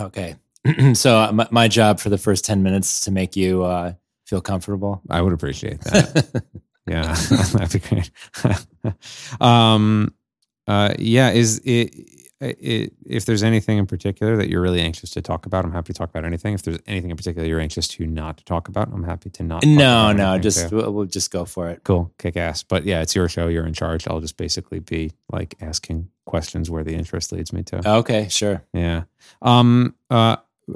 Okay. So my job for the first 10 minutes to make you feel comfortable. I would appreciate that. Yeah, that'd be great. Yeah, if there's anything in particular that you're really anxious to talk about, I'm happy to talk about anything. If there's anything in particular you're anxious to not talk about, I'm happy to not. We'll just go for it. Cool, kick ass. But yeah, it's your show. You're in charge. I'll just basically be like asking questions where the interest leads me to. Okay, sure. Yeah.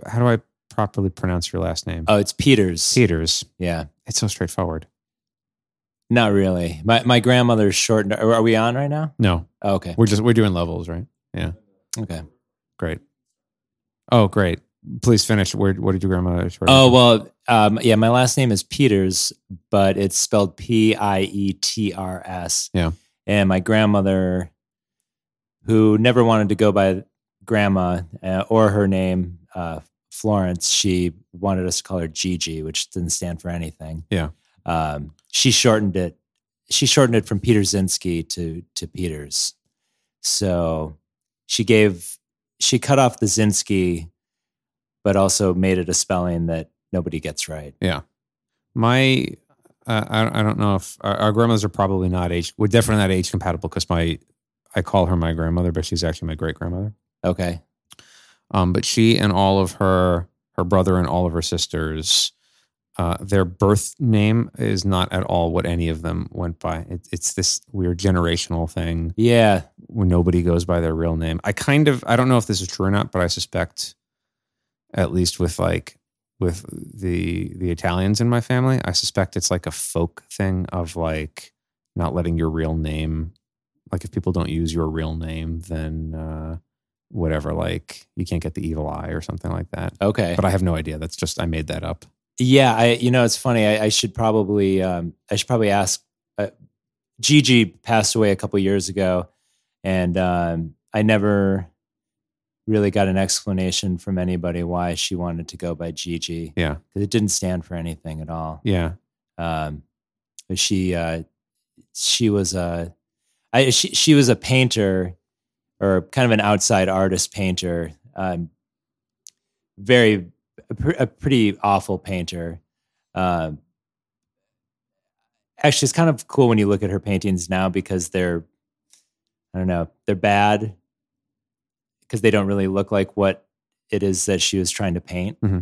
How do I properly pronounce your last name? Oh, it's Peters. Peters. Yeah, it's so straightforward. Not really. My grandmother's shortened. Are we on right now? No. Oh, okay. We're doing levels, right? Yeah. Okay. Great. Oh, great. Please finish. What did your grandmother shorten? Oh, well, yeah, my last name is Peters, but it's spelled Pieters. Yeah. And my grandmother, who never wanted to go by Grandma or her name, Florence, she wanted us to call her Gigi, which didn't stand for anything. Yeah. She shortened it. She shortened it from Peter Zinski to Peters. So she cut off the Zinski, but also made it a spelling that nobody gets right. Yeah. I don't know if our grandmothers are probably not age. We're definitely not age compatible because I call her my grandmother, but she's actually my great grandmother. Okay. But she and all of her brother and all of her sisters, their birth name is not at all what any of them went by. It's this weird generational thing. Yeah. When nobody goes by their real name. I don't know if this is true or not, but I suspect at least with the Italians in my family, I suspect it's like a folk thing of like not letting your real name, like if people don't use your real name, then, whatever, like you can't get the evil eye or something like that. Okay. But I have no idea. That's just, I made that up. Yeah, it's funny. I should probably ask. Gigi passed away a couple years ago, and I never really got an explanation from anybody why she wanted to go by Gigi. Yeah, because it didn't stand for anything at all. Yeah, but she was a painter, or kind of an outside artist painter. A pretty awful painter. Actually, it's kind of cool when you look at her paintings now because they're bad because they don't really look like what it is that she was trying to paint. Mm-hmm.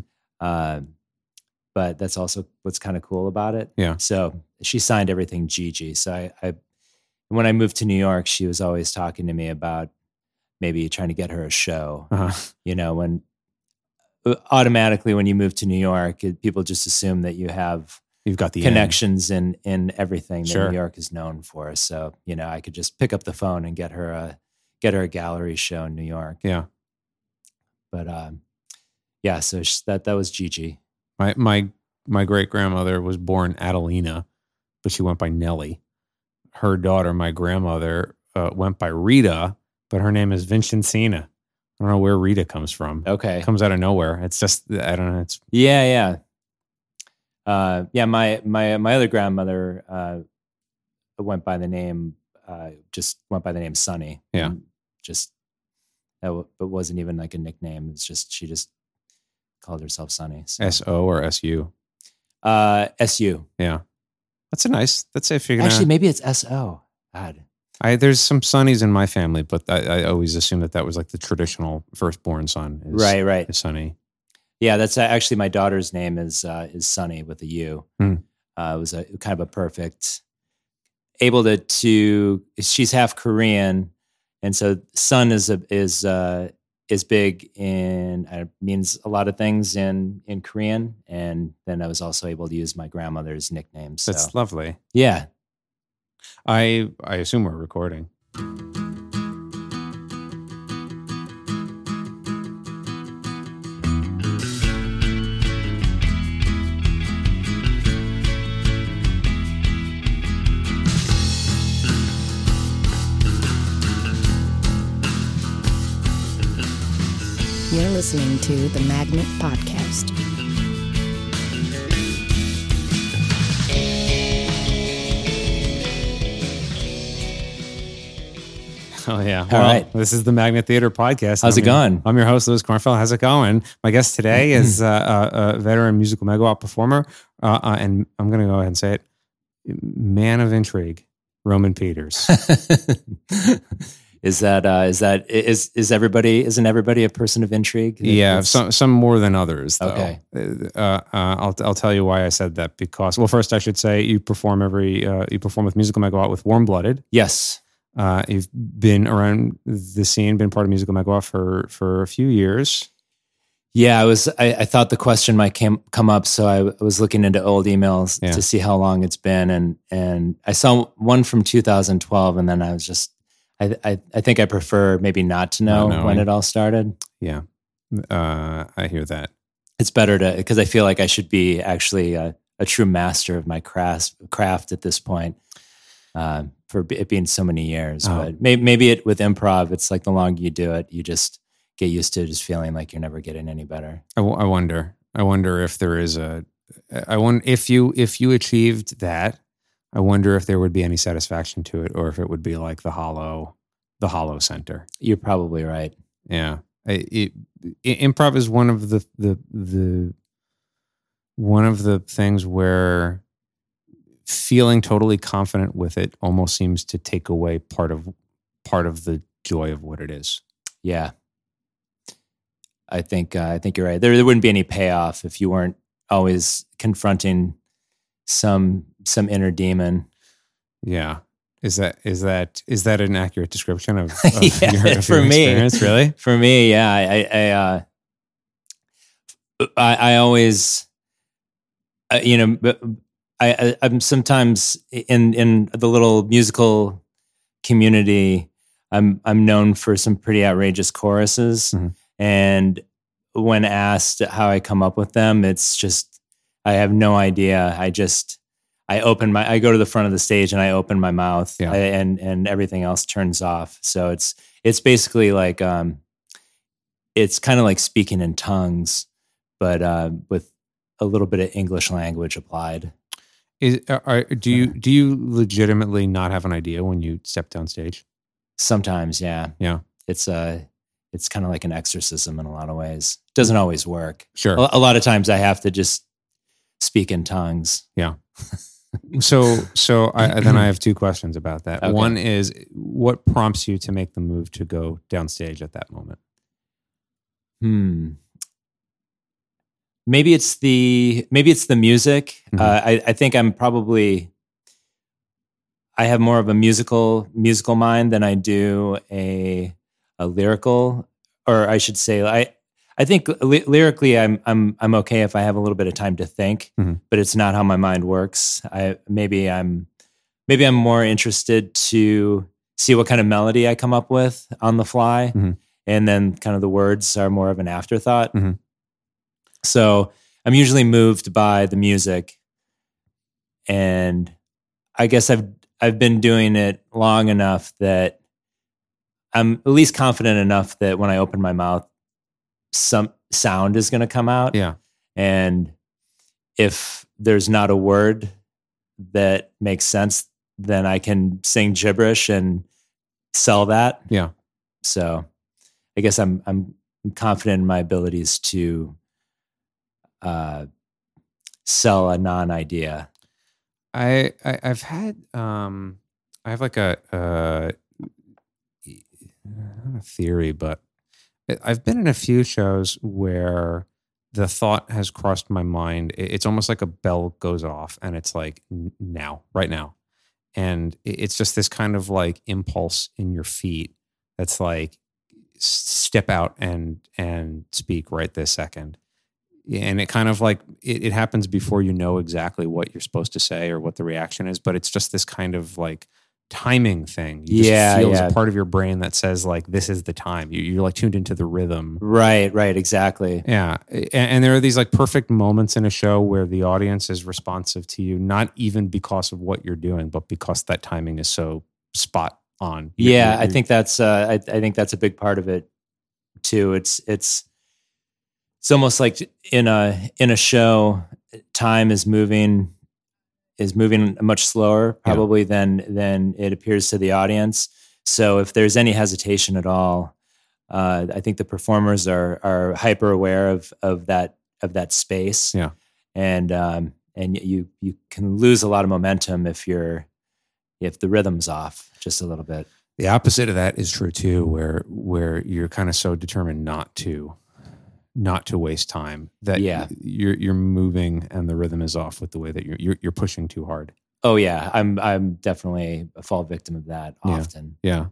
But that's also what's kind of cool about it. Yeah. So she signed everything Gigi. So I when I moved to New York, she was always talking to me about maybe trying to get her a show. Uh-huh. Automatically, when you move to New York, people just assume that you've got the connections in everything that New York is known for. So, I could just pick up the phone and get her a gallery show in New York. Yeah, but yeah. So that was Gigi. My great grandmother was born Adelina, but she went by Nellie. Her daughter, my grandmother, went by Rita, but her name is Vincencina. I don't know where Rita comes from. Okay. It comes out of nowhere. It's just, I don't know. It's yeah. Yeah. My other grandmother, went by the name Sunny. Yeah. Just, it wasn't even like a nickname. It's just, she just called herself Sunny. So. S-O or S-U? S-U. Yeah. That's that's if you're going to. Actually, maybe it's S-O. God. There's some Sunnies in my family, but I always assumed that was like the traditional firstborn son. Right. Is Sunny. Yeah, that's actually my daughter's name is Sunny with a U. Mm. It was kind of a perfect, she's half Korean, and so sun is big in, it means a lot of things in Korean, and then I was also able to use my grandmother's nickname. So. That's lovely. Yeah. I assume we're recording. You're listening to the Magnet Podcast. Oh, yeah. All right. This is the Magnet Theater Podcast. How's it going? I'm your host, Louis Cornfeld. How's it going? My guest today is a veteran Musical Megawatt performer, and I'm going to go ahead and say it, man of intrigue, Roman Peters. Isn't everybody a person of intrigue? Yeah, some more than others, though. Okay. I'll tell you why I said that, because, well, first I should say you perform with Musical Megawatt with Warm Blooded. Yes. You've been around the scene, been part of Musical Megawatt for a few years. Yeah, I thought the question might come up, so I was looking into old emails to see how long it's been, and I saw one from 2012, and then I was just, I think I prefer maybe not to know when it all started. Yeah, I hear that. It's better to, because I feel like I should be actually a true master of my craft at this point for it being so many years. Oh. But maybe with improv, it's like the longer you do it, you just get used to just feeling like you're never getting any better. I wonder if there is a. I wonder if you achieved that. I wonder if there would be any satisfaction to it, or if it would be like the hollow center. You're probably right. Yeah, improv is one of the things where feeling totally confident with it almost seems to take away part of the joy of what it is. Yeah, I think you're right. There wouldn't be any payoff if you weren't always confronting some inner demon. Yeah. Is that an accurate description of yeah, your experience? Really? For me, yeah. I always, I'm sometimes in the little musical community, I'm known for some pretty outrageous choruses. Mm-hmm. And when asked how I come up with them, it's just, I have no idea. I go to the front of the stage and I open my mouth, and everything else turns off. So it's basically like, it's kind of like speaking in tongues, but with a little bit of English language applied. Do you legitimately not have an idea when you step down stage? Sometimes, yeah, yeah. It's kind of like an exorcism in a lot of ways. Doesn't always work. Sure. A lot of times I have to just speak in tongues. Yeah. So I have two questions about that. Okay. One is, what prompts you to make the move to go downstage at that moment? Maybe it's the music. Mm-hmm. I think I have more of a musical mind than I do a lyrical, or I should say, I think lyrically, I'm okay if I have a little bit of time to think, but it's not how my mind works. Maybe I'm more interested to see what kind of melody I come up with on the fly, and then kind of the words are more of an afterthought. Mm-hmm. So I'm usually moved by the music, and I guess I've been doing it long enough that I'm at least confident enough that when I open my mouth, some sound is going to come out. Yeah. And if there's not a word that makes sense, then I can sing gibberish and sell that. Yeah. So I guess I'm confident in my abilities to sell a non-idea. I have a theory, but I've been in a few shows where the thought has crossed my mind. It's almost like a bell goes off, and it's like now, right now. And it's just this kind of like impulse in your feet that's like, step out and speak right this second. And it kind of like, it happens before you know exactly what you're supposed to say or what the reaction is, but it's just this kind of like timing thing. You just feel as a part of your brain that says like, this is the time. You're like tuned into the rhythm. Right, exactly. Yeah. And there are these like perfect moments in a show where the audience is responsive to you, not even because of what you're doing, but because that timing is so spot on. I think that's I think that's a big part of it too. It's almost like in a show, time is moving much slower probably than it appears to the audience. So if there's any hesitation at all, I think the performers are hyper aware of that space. Yeah. And you can lose a lot of momentum if the rhythm's off just a little bit. The opposite of that is true too, where you're kind of so determined not to waste time that you're moving and the rhythm is off with the way that you're pushing too hard. Oh yeah, I'm definitely a fall victim of that often. Yeah.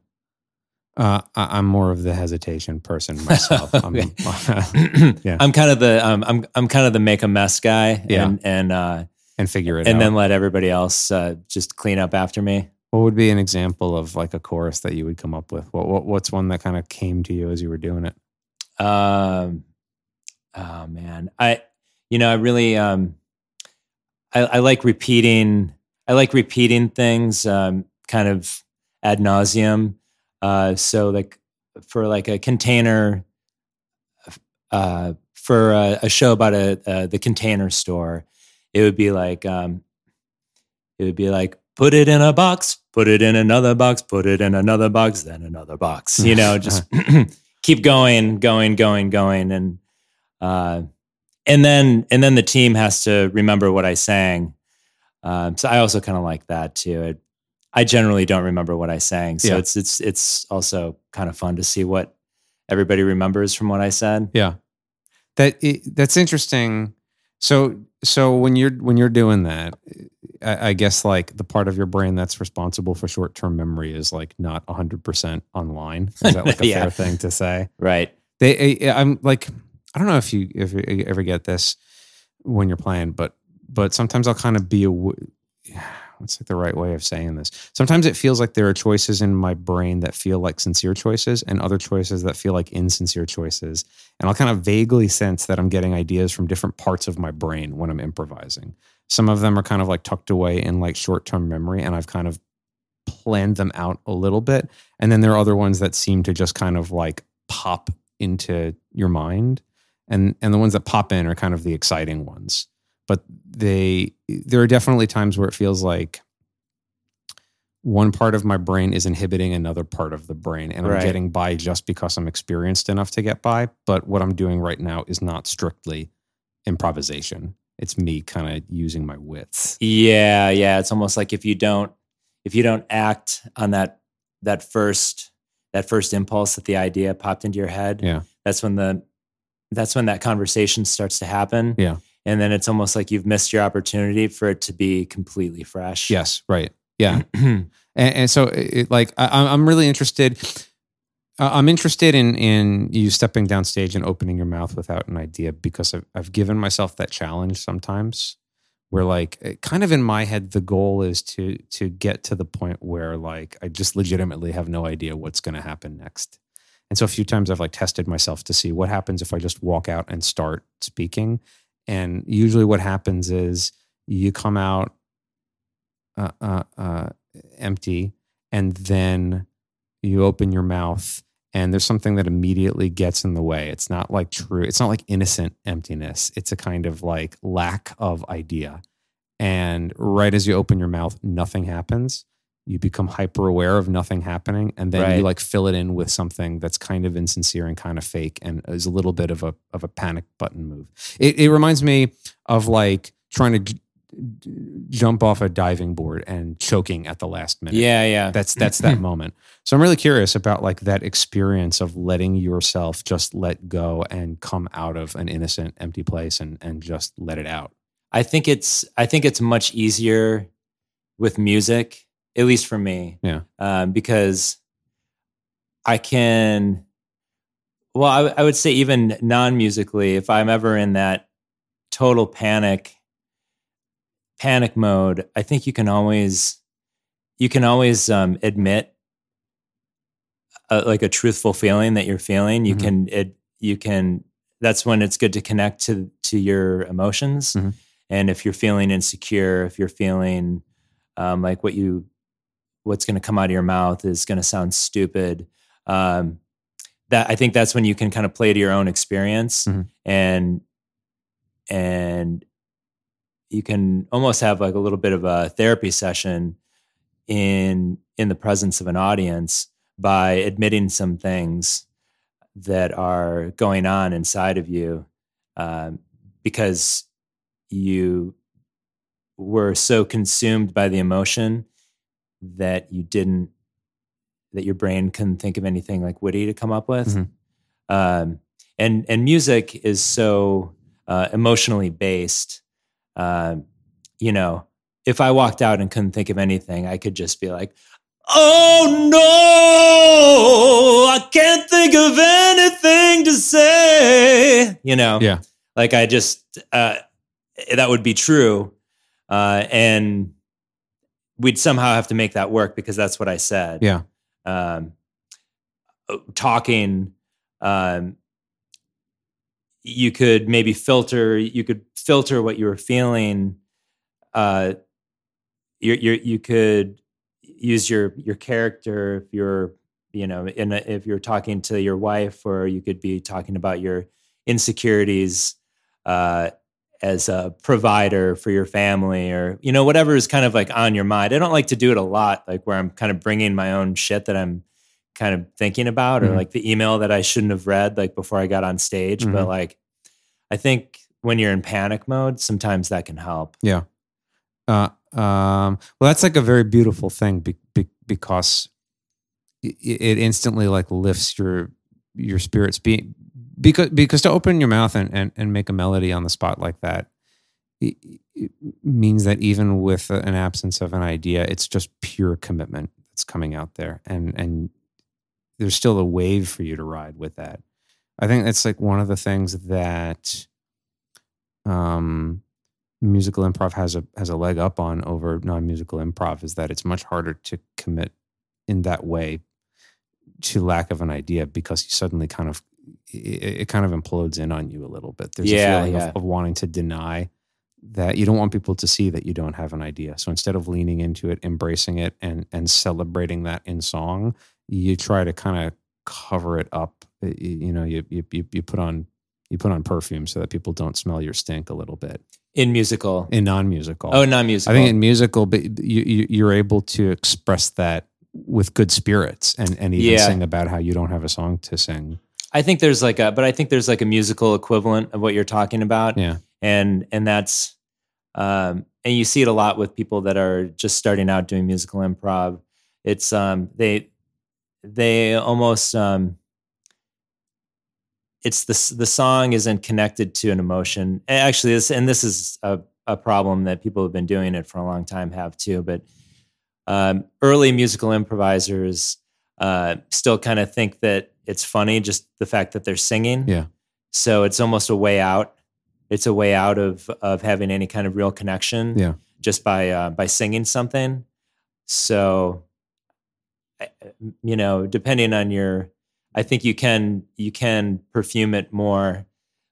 I'm more of the hesitation person myself. I'm kind of the I'm kind of the make a mess guy. Yeah. And figure it out, and then let everybody else just clean up after me. What would be an example of like a chorus that you would come up with? What's one that kind of came to you as you were doing it? Oh man, I really like repeating. I like repeating things, kind of ad nauseum. So like for like a container, for a show about the Container Store, it would be like put it in a box, put it in another box, put it in another box, then another box. You know, just keep going, and then the team has to remember what I sang. So I also kind of like that too. I generally don't remember what I sang, so it's also kind of fun to see what everybody remembers from what I said. Yeah, that's interesting. So when you're doing that, I guess like the part of your brain that's responsible for short-term memory is like not 100% online. Is that like a fair thing to say? Right. I'm like, I don't know if you ever get this when you're playing, but sometimes I'll kind of be what's like the right way of saying this? Sometimes it feels like there are choices in my brain that feel like sincere choices and other choices that feel like insincere choices. And I'll kind of vaguely sense that I'm getting ideas from different parts of my brain when I'm improvising. Some of them are kind of like tucked away in like short-term memory, and I've kind of planned them out a little bit. And then there are other ones that seem to just kind of like pop into your mind. And the ones that pop in are kind of the exciting ones. But there are definitely times where it feels like one part of my brain is inhibiting another part of the brain, and I'm getting by just because I'm experienced enough to get by. But what I'm doing right now is not strictly improvisation. It's me kind of using my wits. Yeah, yeah. It's almost like if you don't act on that first impulse that the idea popped into your head, that's when that conversation starts to happen. Yeah. And then it's almost like you've missed your opportunity for it to be completely fresh. Yes, right. Yeah. and so it, like, I'm really interested. I'm interested in you stepping down stage and opening your mouth without an idea, because I've given myself that challenge sometimes where like kind of in my head, the goal is to get to the point where like I just legitimately have no idea what's going to happen next. And so a few times I've like tested myself to see what happens if I just walk out and start speaking. And usually what happens is you come out empty, and then you open your mouth and there's something that immediately gets in the way. It's not like true. It's not like innocent emptiness. It's a kind of like lack of idea. And right as you open your mouth, nothing happens. You become hyper aware of nothing happening. And then you like fill it in with something that's kind of insincere and kind of fake and is a little bit of a panic button move. It reminds me of like trying to jump off a diving board and choking at the last minute. Yeah, yeah. That's that moment. So I'm really curious about like that experience of letting yourself just let go and come out of an innocent, empty place and just let it out. I think it's much easier with music. At least for me, because I can. Well, I would say even non-musically, if I'm ever in that total panic mode, I think you can always admit like a truthful feeling that you're feeling. You can. That's when it's good to connect to your emotions, and if you're feeling insecure, if you're feeling like what's going to come out of your mouth is going to sound stupid. That I think that's when you can kind of play to your own experience, and you can almost have like a little bit of a therapy session in the presence of an audience. by admitting some things that are going on inside of you, because you were so consumed by the emotion that you didn't, that your brain couldn't think of anything like witty to come up with. Mm-hmm. And music is so emotionally based. You know, if I walked out and couldn't think of anything, I could just be like, oh no, I can't think of anything to say, you know? Yeah. Like I just, that would be true. And we'd somehow have to make that work because that's what I said. Yeah. Talking, you could maybe filter, you could filter what you were feeling. You could use your character if you're, you know, if you're talking to your wife, or you could be talking about your insecurities as a provider for your family, or, you know, whatever is kind of like on your mind. I don't like to do it a lot, like where I'm kind of bringing my own shit that I'm kind of thinking about, or mm-hmm. like the email that I shouldn't have read, like before I got on stage. Mm-hmm. But like, I think when you're in panic mode, sometimes that can help. Yeah. Well, that's like a very beautiful thing because it instantly like lifts your spirits. Because to open your mouth and make a melody on the spot like that, it means that even with an absence of an idea, it's just pure commitment that's coming out there. And there's still a wave for you to ride with that. I think that's like one of the things that musical improv has a leg up on over non-musical improv, is that it's much harder to commit in that way to lack of an idea, because you suddenly kind of, it kind of implodes in on you a little bit. There's a feeling of wanting to deny that. You don't want people to see that you don't have an idea. So instead of leaning into it, embracing it, and celebrating that in song, you try to kind of cover it up. You know, you put on perfume so that people don't smell your stink a little bit. In non-musical. Oh, non-musical. I think in musical, but you're able to express that with good spirits and even sing about how you don't have a song to sing. I think there's like a musical equivalent of what you're talking about. Yeah. And that's, and you see it a lot with people that are just starting out doing musical improv. It's, they almost, it's the song isn't connected to an emotion. And actually, this is a problem that people who've been doing it for a long time have too. But early musical improvisers still kind of think that it's funny just the fact that they're singing. Yeah. So it's almost a way out. It's a way out of having any kind of real connection. Yeah. Just by singing something. So, you know, depending on your, I think you can perfume it more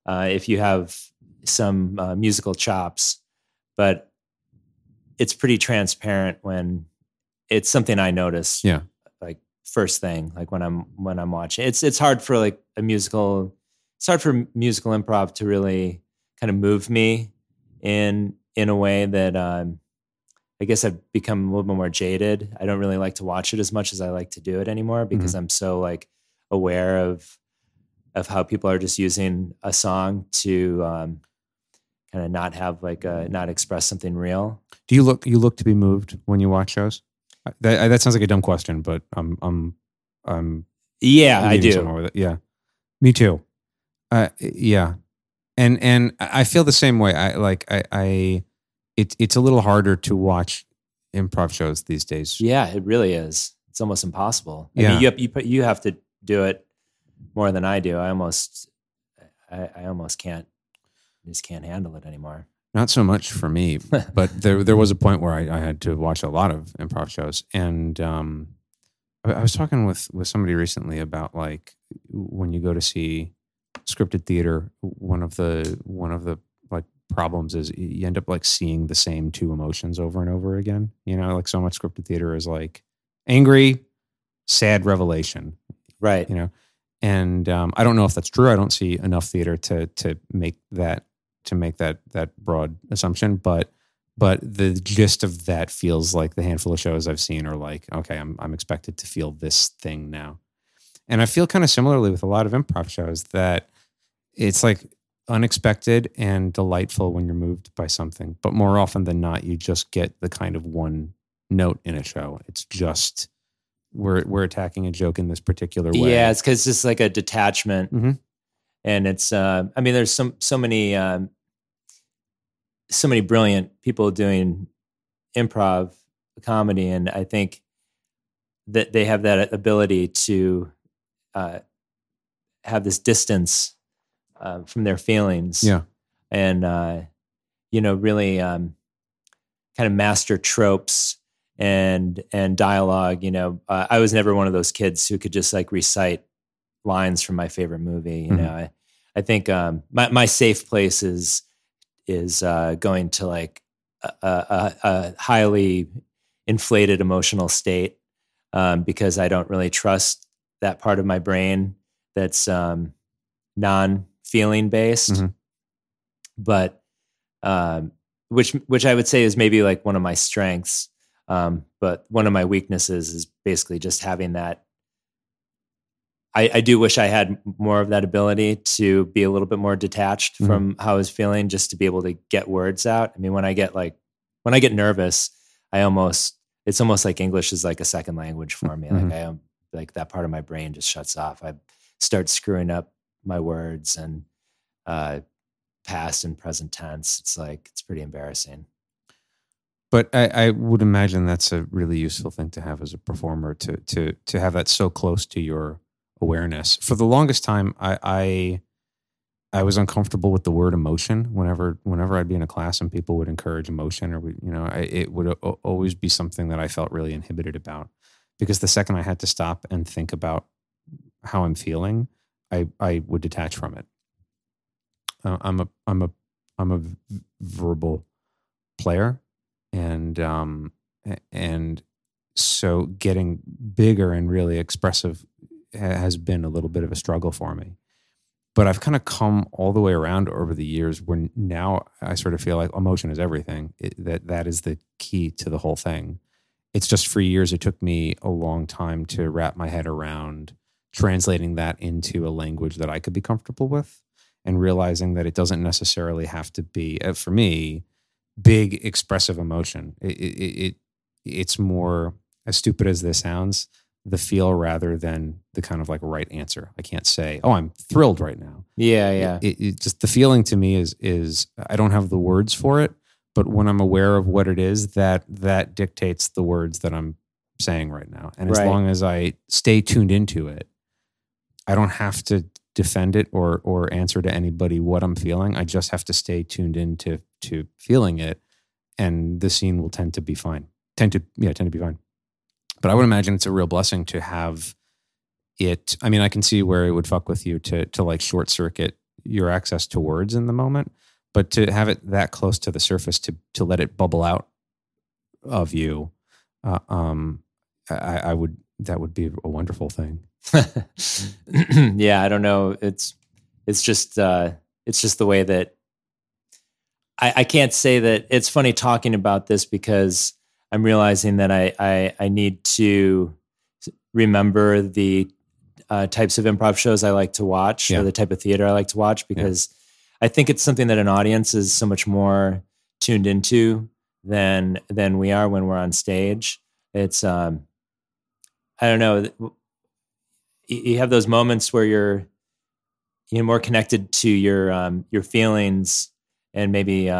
if you have some musical chops, but it's pretty transparent when it's something I notice. Yeah. Like first thing, like when I'm watching, it's hard for like musical improv to really kind of move me in a way that I guess I've become a little bit more jaded. I don't really like to watch it as much as I like to do it anymore, because mm-hmm. I'm so like aware of how people are just using a song to kind of not have like not express something real. Do you look to be moved when you watch shows? That sounds like a dumb question, but I'm I do. With it. Yeah, me too. Yeah, and I feel the same way. It's a little harder to watch improv shows these days. Yeah, it really is. It's almost impossible. I mean, you have to do it more than I do. I almost can't handle it anymore. Not so much for me, but there was a point where I had to watch a lot of improv shows. And I was talking with somebody recently about like when you go to see scripted theater, one of the like problems is you end up like seeing the same two emotions over and over again. You know, like so much scripted theater is like angry, sad revelation. Right. You know, and I don't know if that's true. I don't see enough theater to make that broad assumption, but But the gist of that feels like the handful of shows I've seen are like, okay, I'm expected to feel this thing now. And I feel kind of similarly with a lot of improv shows that it's like unexpected and delightful when you're moved by something. But more often than not, you just get the kind of one note in a show. It's just, we're attacking a joke in this particular way. Yeah, it's because it's like a detachment. Mm-hmm. And it's, I mean, there's so many brilliant people doing improv comedy. And I think that they have that ability to have this distance from their feelings. Yeah. And, really kind of master tropes and dialogue. I was never one of those kids who could just like recite lines from my favorite movie. You mm-hmm. know, I think my safe place is going to like a highly inflated emotional state because I don't really trust that part of my brain that's non-feeling based. Mm-hmm. But which I would say is maybe like one of my strengths. But one of my weaknesses is basically just having that. I do wish I had more of that ability to be a little bit more detached mm-hmm. from how I was feeling, just to be able to get words out. I mean, when I get nervous, it's almost like English is like a second language for me. Mm-hmm. Like I am, like that part of my brain just shuts off. I start screwing up my words and past and present tense. It's like, it's pretty embarrassing. But I would imagine that's a really useful thing to have as a performer, to have that so close to your awareness. For the longest time, I was uncomfortable with the word emotion. Whenever I'd be in a class and people would encourage emotion, or it would always be something that I felt really inhibited about, because the second I had to stop and think about how I'm feeling, I would detach from it. I'm a verbal player, and so getting bigger and really expressive has been a little bit of a struggle for me. But I've kind of come all the way around over the years, where now I sort of feel like emotion is everything. That is the key to the whole thing. It's just, for years, it took me a long time to wrap my head around translating that into a language that I could be comfortable with, and realizing that it doesn't necessarily have to be, for me, big expressive emotion. It's more, as stupid as this sounds, the feel rather than the kind of like right answer. I can't say, oh, I'm thrilled right now. Yeah, yeah. It just, the feeling to me is I don't have the words for it, but when I'm aware of what it is, that dictates the words that I'm saying right now. And as long as I stay tuned into it, I don't have to defend it or answer to anybody what I'm feeling. I just have to stay tuned into feeling it, and the scene will tend to be fine. Tend to be fine. But I would imagine it's a real blessing to have it. I mean, I can see where it would fuck with you to like short circuit your access to words in the moment, but to have it that close to the surface, to let it bubble out of you, that would be a wonderful thing. Yeah, I don't know. It's just the way that I can't say that. It's funny talking about this, because I'm realizing that I need to remember the types of improv shows I like to watch, or the type of theater I like to watch, because I think it's something that an audience is so much more tuned into than we are when we're on stage. It's, I don't know, you have those moments where you're more connected to your feelings, and maybe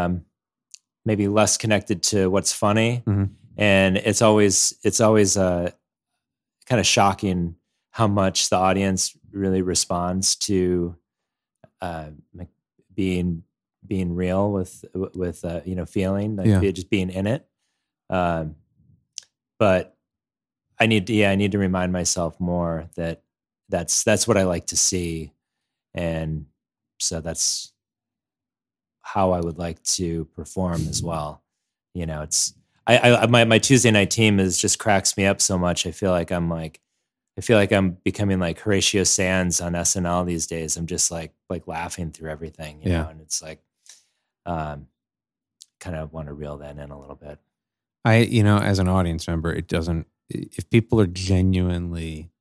less connected to what's funny. Mm-hmm. And it's always kind of shocking how much the audience really responds to being real with feeling, like just being in it. But I need to remind myself more that that's what I like to see, and so that's how I would like to perform as well. It's, my Tuesday night team is just cracks me up so much. I feel like I'm becoming like Horatio Sands on SNL these days. I'm just like laughing through everything, and it's like, kind of want to reel that in a little bit. As an audience member, it doesn't, if people are genuinely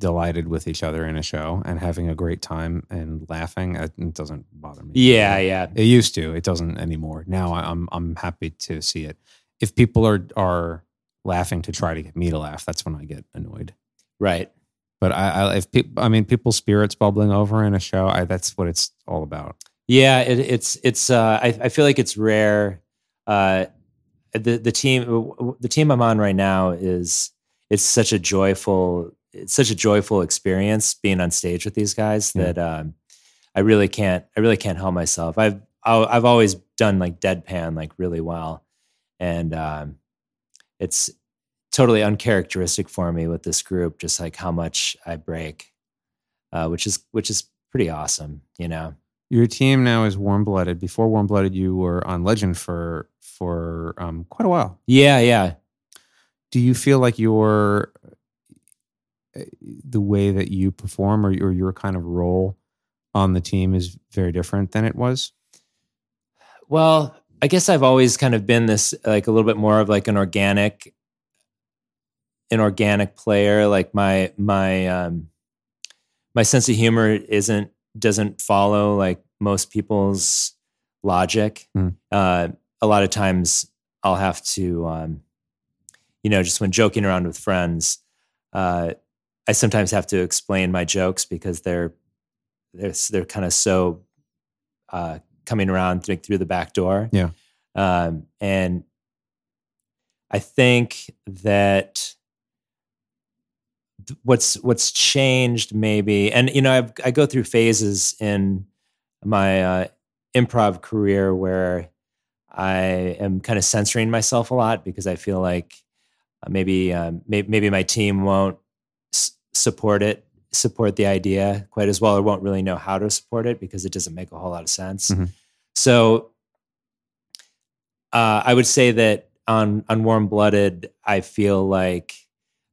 delighted with each other in a show and having a great time and laughing, it doesn't bother me. Yeah. It used to. It doesn't anymore. Now I'm happy to see it. If people are laughing to try to get me to laugh, that's when I get annoyed. Right. But if people's spirits bubbling over in a show, that's what it's all about. Yeah, I feel like it's rare. The team I'm on right now is such a joyful experience being on stage with these guys that I really can't help myself. I've always done like deadpan like really well, and it's totally uncharacteristic for me with this group, just like how much I break, which is pretty awesome, you know. Your team now is Warm Blooded. Before Warm Blooded, you were on Legend for quite a while. Yeah. Do you feel like the way that you perform or your kind of role on the team is very different than it was? Well, I guess I've always kind of been this like a little bit more of like an organic player. Like my sense of humor doesn't follow like most people's logic. A lot of times I'll have to, just when joking around with friends, I sometimes have to explain my jokes because they're kind of so coming around through the back door. Yeah. And I think that what's changed maybe, and I go through phases in my improv career where I am kind of censoring myself a lot because I feel like maybe my team won't support the idea quite as well, or won't really know how to support it because it doesn't make a whole lot of sense. Mm-hmm. So I would say that on Warm Blooded, I feel like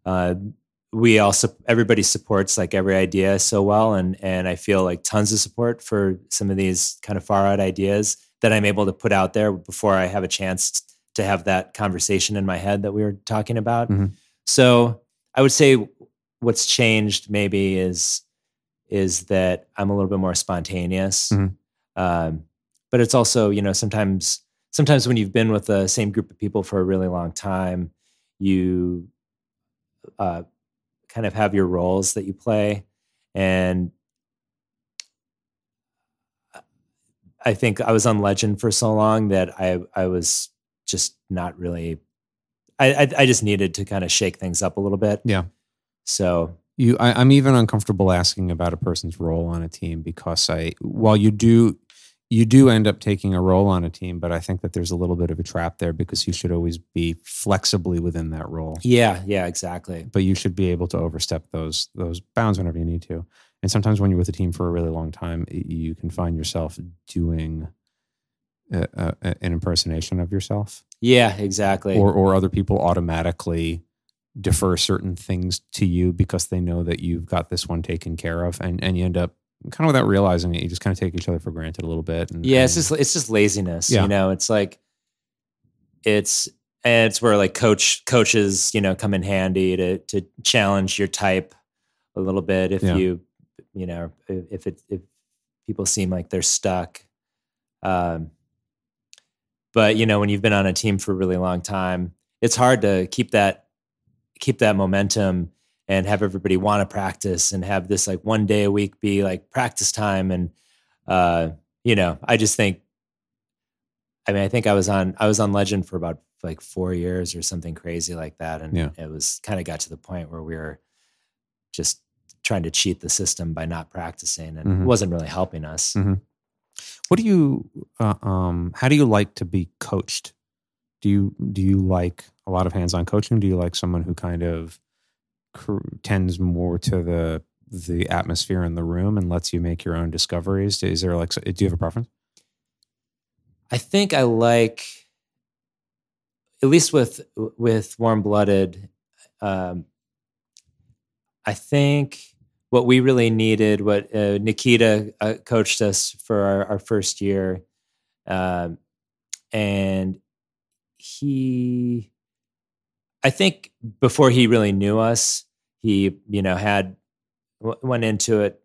everybody supports like every idea so well. And I feel like tons of support for some of these kind of far out ideas that I'm able to put out there before I have a chance to have that conversation in my head that we were talking about. Mm-hmm. So I would say what's changed maybe is that I'm a little bit more spontaneous. Mm-hmm. But it's also, sometimes when you've been with the same group of people for a really long time, you kind of have your roles that you play. And I think I was on Legend for so long that I was just not really, I just needed to kind of shake things up a little bit. Yeah. So I'm even uncomfortable asking about a person's role on a team because while you do end up taking a role on a team, but I think that there's a little bit of a trap there because you should always be flexibly within that role. Yeah, exactly. But you should be able to overstep those bounds whenever you need to. And sometimes when you're with a team for a really long time, you can find yourself doing an impersonation of yourself. Yeah, exactly. Or other people automatically defer certain things to you because they know that you've got this one taken care of, and you end up kind of without realizing it, you just kind of take each other for granted a little bit. It's just laziness. Yeah. It's like it's where like coaches come in handy to challenge your type a little bit if if people seem like they're stuck. But when you've been on a team for a really long time, it's hard to keep that momentum and have everybody want to practice and have this like one day a week be like practice time. And, I just think, I was on Legend for about like 4 years or something crazy like that. And it was kind of got to the point where we were just trying to cheat the system by not practicing, and it wasn't really helping us. Mm-hmm. What do you, how do you like to be coached? Do you like a lot of hands-on coaching? Do you like someone who kind of tends more to the atmosphere in the room and lets you make your own discoveries? Is there like, do you have a preference? I think I like, at least with Warm Blooded, I think what we really needed, what Nikita coached us for our first year, And he, I think before he really knew us, he, you know, had went into it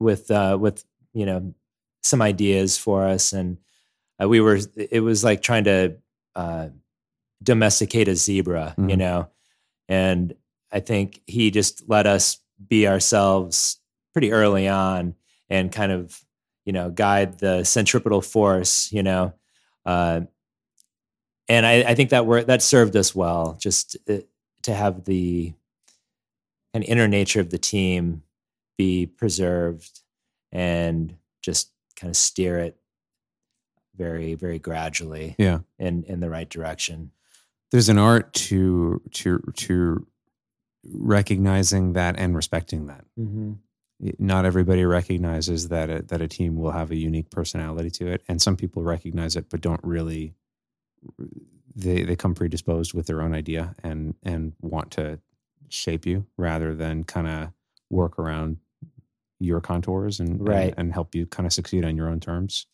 with, you know, some ideas for us. And we were, it was like trying to domesticate a zebra, mm-hmm. you know? And I think he just let us be ourselves pretty early on and kind of, you know, guide the centripetal force, you know? And I think that served us well, just to have the an inner nature of the team be preserved and just kind of steer it very, very gradually in the right direction. There's an art to recognizing that and respecting that. Mm-hmm. Not everybody recognizes that a team will have a unique personality to it. And some people recognize it, but don't really, they come predisposed with their own idea and want to shape you rather than kind of work around your contours and help you kind of succeed on your own terms.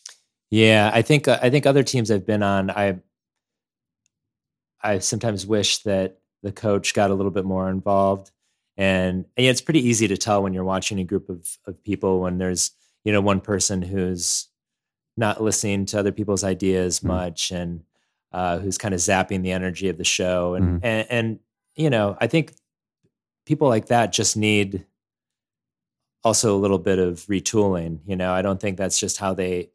Yeah. I think other teams I've been on, I sometimes wish that the coach got a little bit more involved. And it's pretty easy to tell when you're watching a group of people when there's, you know, one person who's not listening to other people's ideas mm-hmm. much and who's kind of zapping the energy of the show. And, mm-hmm. and you know, I think people like that just need also a little bit of retooling. You know, I don't think that's just how they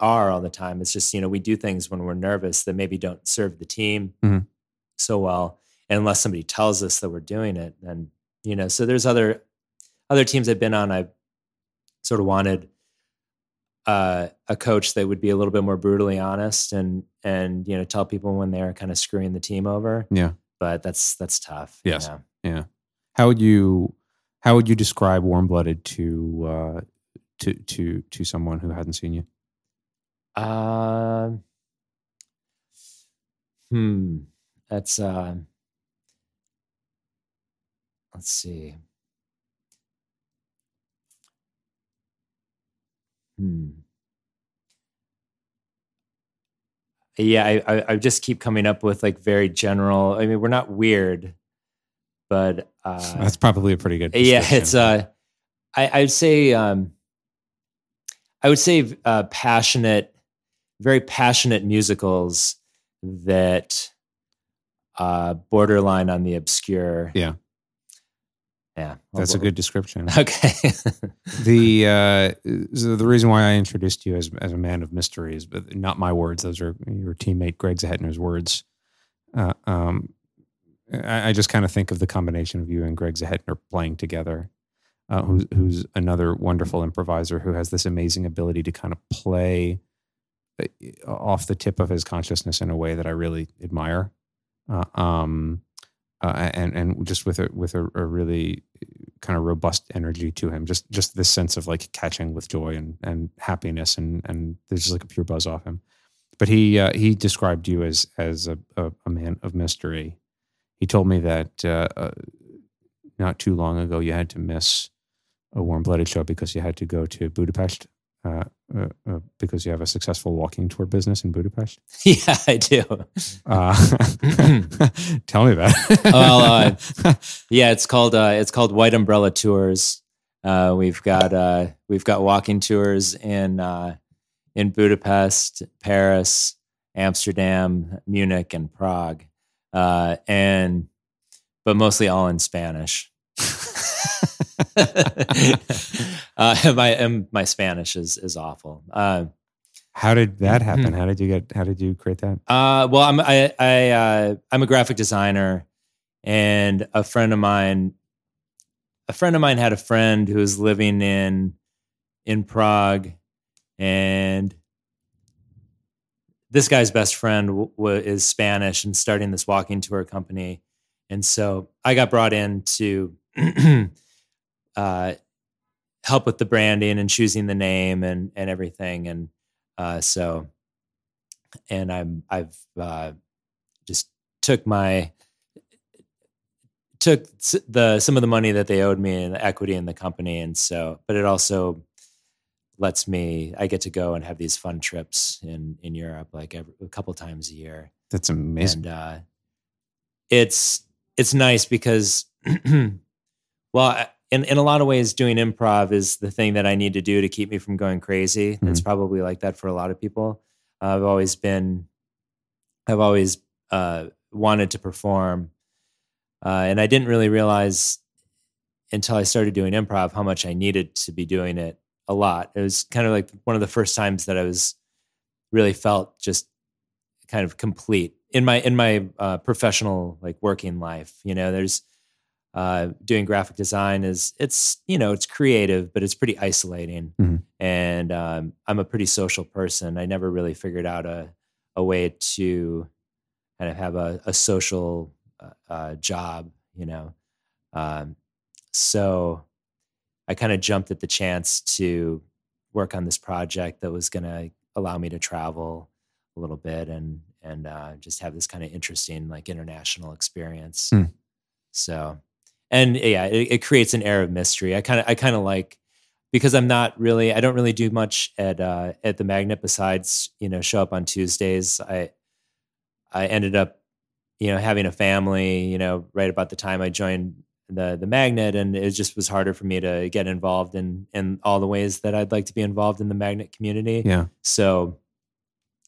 are all the time. It's just, you know, we do things when we're nervous that maybe don't serve the team mm-hmm. so well. And unless somebody tells us that we're doing it. And, you know, so there's other teams I've been on. I sort of wanted a coach that would be a little bit more brutally honest and, you know, tell people when they're kind of screwing the team over. Yeah. But that's tough. Yes. You know? Yeah. How would you describe Warm Blooded to someone who hadn't seen you? That's, let's see. Yeah, I just keep coming up with like very general. I mean, we're not weird, but that's probably a pretty good description. Yeah, it's I would say passionate, very passionate musicals that borderline on the obscure. Yeah. Yeah, that's a good description. Okay. So the reason why I introduced you as a man of mystery is but not my words. Those are your teammate Greg Zahetner's words. I just kind of think of the combination of you and Greg Zahetner playing together, who's another wonderful improviser who has this amazing ability to kind of play off the tip of his consciousness in a way that I really admire. And just with a really kind of robust energy to him, just this sense of like catching with joy and happiness, and there's just like a pure buzz off him. But he described you as a man of mystery. He told me that not too long ago you had to miss a Warm Blooded show because you had to go to Budapest because you have a successful walking tour business in Budapest? Yeah, I do. Tell me about it. Well, yeah, it's called White Umbrella Tours. We've got walking tours in Budapest, Paris, Amsterdam, Munich, and Prague, but mostly all in Spanish. My Spanish is awful. How did that happen? How did you create that? Well, I'm a graphic designer, and a friend of mine had a friend who was living in Prague, and this guy's best friend is Spanish and starting this walking tour company. And so I got brought in to help with the branding and choosing the name and everything. And so I've just took some of the money that they owed me in equity in the company. And so, but it also lets me, I get to go and have these fun trips in Europe, like a couple times a year. That's amazing. And it's nice because, well, in a lot of ways, doing improv is the thing that I need to do to keep me from going crazy. Mm-hmm. It's probably like that for a lot of people. I've always wanted to perform. And I didn't really realize until I started doing improv how much I needed to be doing it a lot. It was kind of like one of the first times that I was really felt just kind of complete in my professional, like, working life. You know, there's doing graphic design it's creative, but it's pretty isolating. Mm-hmm. And I'm a pretty social person. I never really figured out a way to kind of have a social job, you know? So I kind of jumped at the chance to work on this project that was going to allow me to travel a little bit and just have this kind of interesting, like, international experience. Mm. So, and yeah, it creates an air of mystery. I kind of like, because I don't really do much at the Magnet besides, you know, show up on Tuesdays. I ended up, you know, having a family, you know, right about the time I joined the Magnet, and it just was harder for me to get involved in all the ways that I'd like to be involved in the Magnet community. Yeah. So,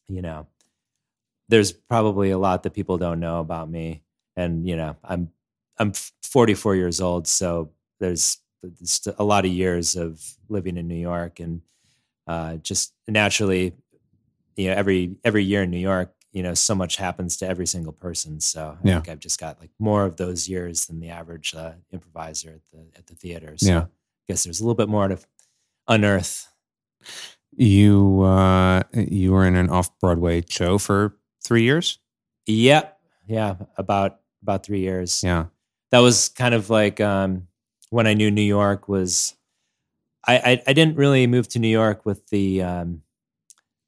you know, there's probably a lot that people don't know about me, and, you know, I'm 44 years old, so there's a lot of years of living in New York, and just naturally, you know, every year in New York, you know, so much happens to every single person. So I think I've just got, like, more of those years than the average improviser at the theater. So I guess there's a little bit more to unearth. You were in an off-Broadway show for 3 years? Yep. Yeah. About 3 years. Yeah. That was kind of like when I knew New York was, I didn't really move to New York with the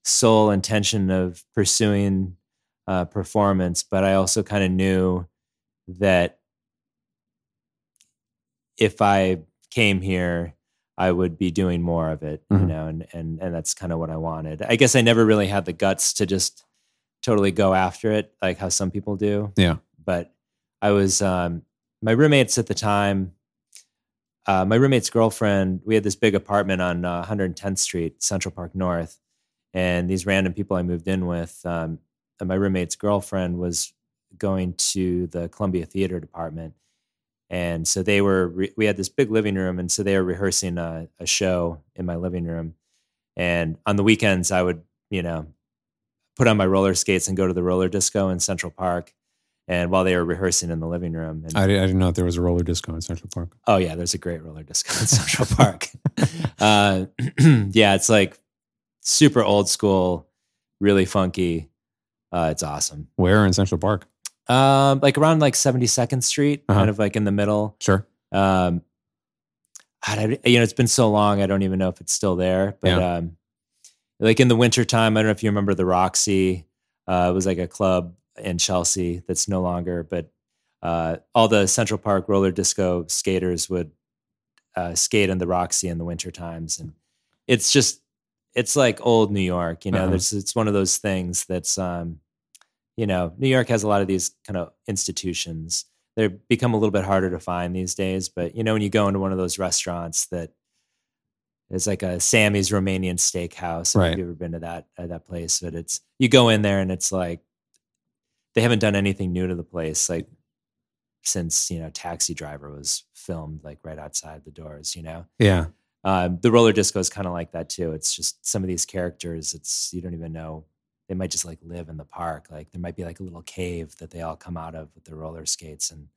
sole intention of pursuing performance, but I also kind of knew that if I came here, I would be doing more of it, mm-hmm. you know, and that's kind of what I wanted. I guess I never really had the guts to just totally go after it, like how some people do. Yeah. But I was, my roommates at the time, my roommate's girlfriend, we had this big apartment on 110th Street, Central Park North. And these random people I moved in with, and my roommate's girlfriend was going to the Columbia Theater Department. And so they were, we had this big living room, and so they were rehearsing a show in my living room. And on the weekends, I would, you know, put on my roller skates and go to the roller disco in Central Park. And while they were rehearsing in the living room. And I didn't know there was a roller disco in Central Park. Oh yeah, there's a great roller disco in Central Park. Yeah, it's like super old school, really funky. It's awesome. Where in Central Park? Like around like 72nd Street, uh-huh. kind of like in the middle. Sure. You know, it's been so long, I don't even know if it's still there. But yeah. Like in the wintertime, I don't know if you remember the Roxy. It was like a club in Chelsea that's no longer, but all the Central Park roller disco skaters would skate in the Roxy in the winter times, and it's like old New York, you know. Uh-huh. It's one of those things that's you know, New York has a lot of these kind of institutions. They become a little bit harder to find these days, but you know, when you go into one of those restaurants that it's like a Sammy's Romanian steakhouse. Right. If you've ever been to that place, but it's, you go in there and it's like they haven't done anything new to the place, like, since, you know, Taxi Driver was filmed, like, right outside the doors, you know? Yeah. The roller disco is kind of like that too. It's just some of these characters, you don't even know. They might just, like, live in the park. Like, there might be like a little cave that they all come out of with the roller skates. And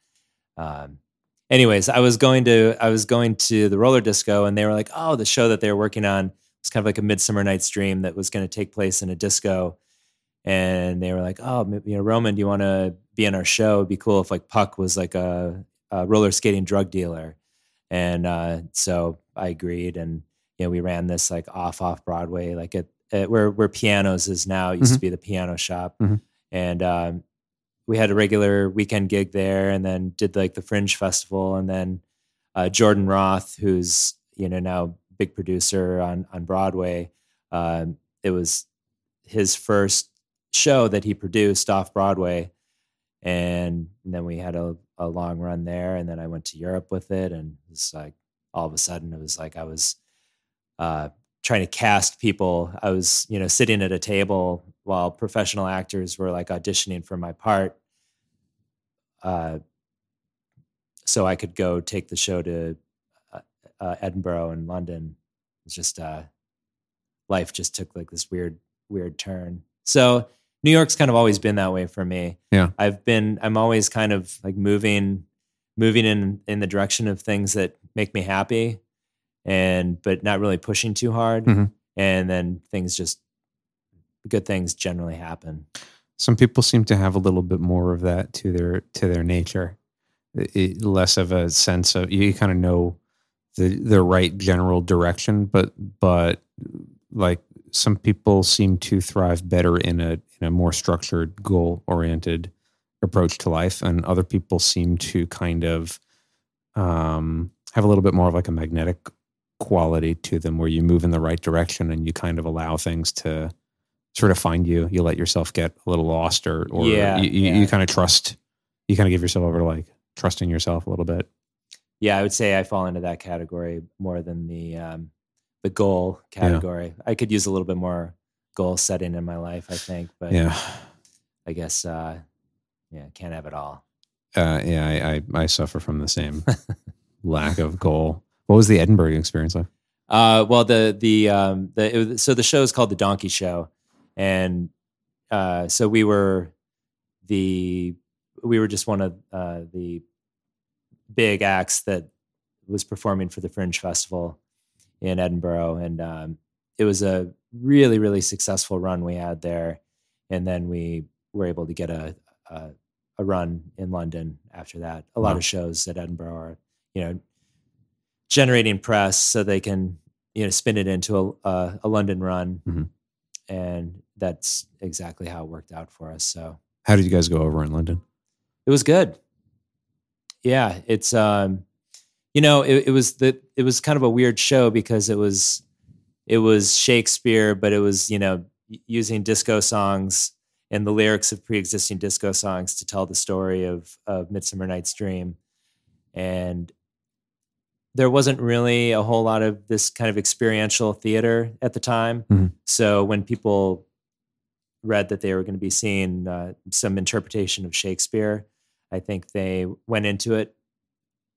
anyways, I was going to the roller disco, and they were like, oh, the show that they were working on was kind of like a Midsummer Night's Dream that was going to take place in a disco. And they were like, oh, you know, Roman, do you want to be in our show? It'd be cool if, like, Puck was like a roller skating drug dealer. And so I agreed. And, you know, we ran this, like, off Broadway, like at where Pianos is now. It used mm-hmm. to be the piano shop. Mm-hmm. And we had a regular weekend gig there, and then did, like, the Fringe Festival. And then Jordan Roth, who's, you know, now big producer on Broadway. It was his first show that he produced off Broadway. And then we had a long run there. And then I went to Europe with it. And it's like, all of a sudden it was like, I was trying to cast people. I was, sitting at a table while professional actors were like auditioning for my part. So I could go take the show to Edinburgh and London. It's just, life just took like this weird turn. So New York's kind of always been that way for me. Yeah. I'm always kind of like moving in the direction of things that make me happy but not really pushing too hard. Mm-hmm. And then good things generally happen. Some people seem to have a little bit more of that to their nature. Less of a sense of, you kind of know the right general direction, but like some people seem to thrive better in a more structured, goal-oriented approach to life, and other people seem to kind of have a little bit more of like a magnetic quality to them, where you move in the right direction and you kind of allow things to sort of find you. You let yourself get a little lost, or yeah, you kind of trust. You kind of give yourself over to like trusting yourself a little bit. Yeah, I would say I fall into that category more than the goal category. Yeah. I could use a little bit more goal setting in my life, I think, but yeah, I guess can't have it all. I suffer from the same lack of goal. What was the Edinburgh experience like? Well, so the show is called The Donkey Show, and so we were just one of the big acts that was performing for the Fringe Festival in Edinburgh. And it was a really, really successful run we had there. And then we were able to get a run in London after that. A lot of shows at Edinburgh are, generating press so they can, spin it into a London run. Mm-hmm. And that's exactly how it worked out for us. So how did you guys go over in London? It was good. Yeah, it's it was kind of a weird show because it was Shakespeare, but it was using disco songs and the lyrics of pre-existing disco songs to tell the story of Midsummer Night's Dream, and there wasn't really a whole lot of this kind of experiential theater at the time. Mm-hmm. So when people read that they were going to be seeing some interpretation of Shakespeare, I think they went into it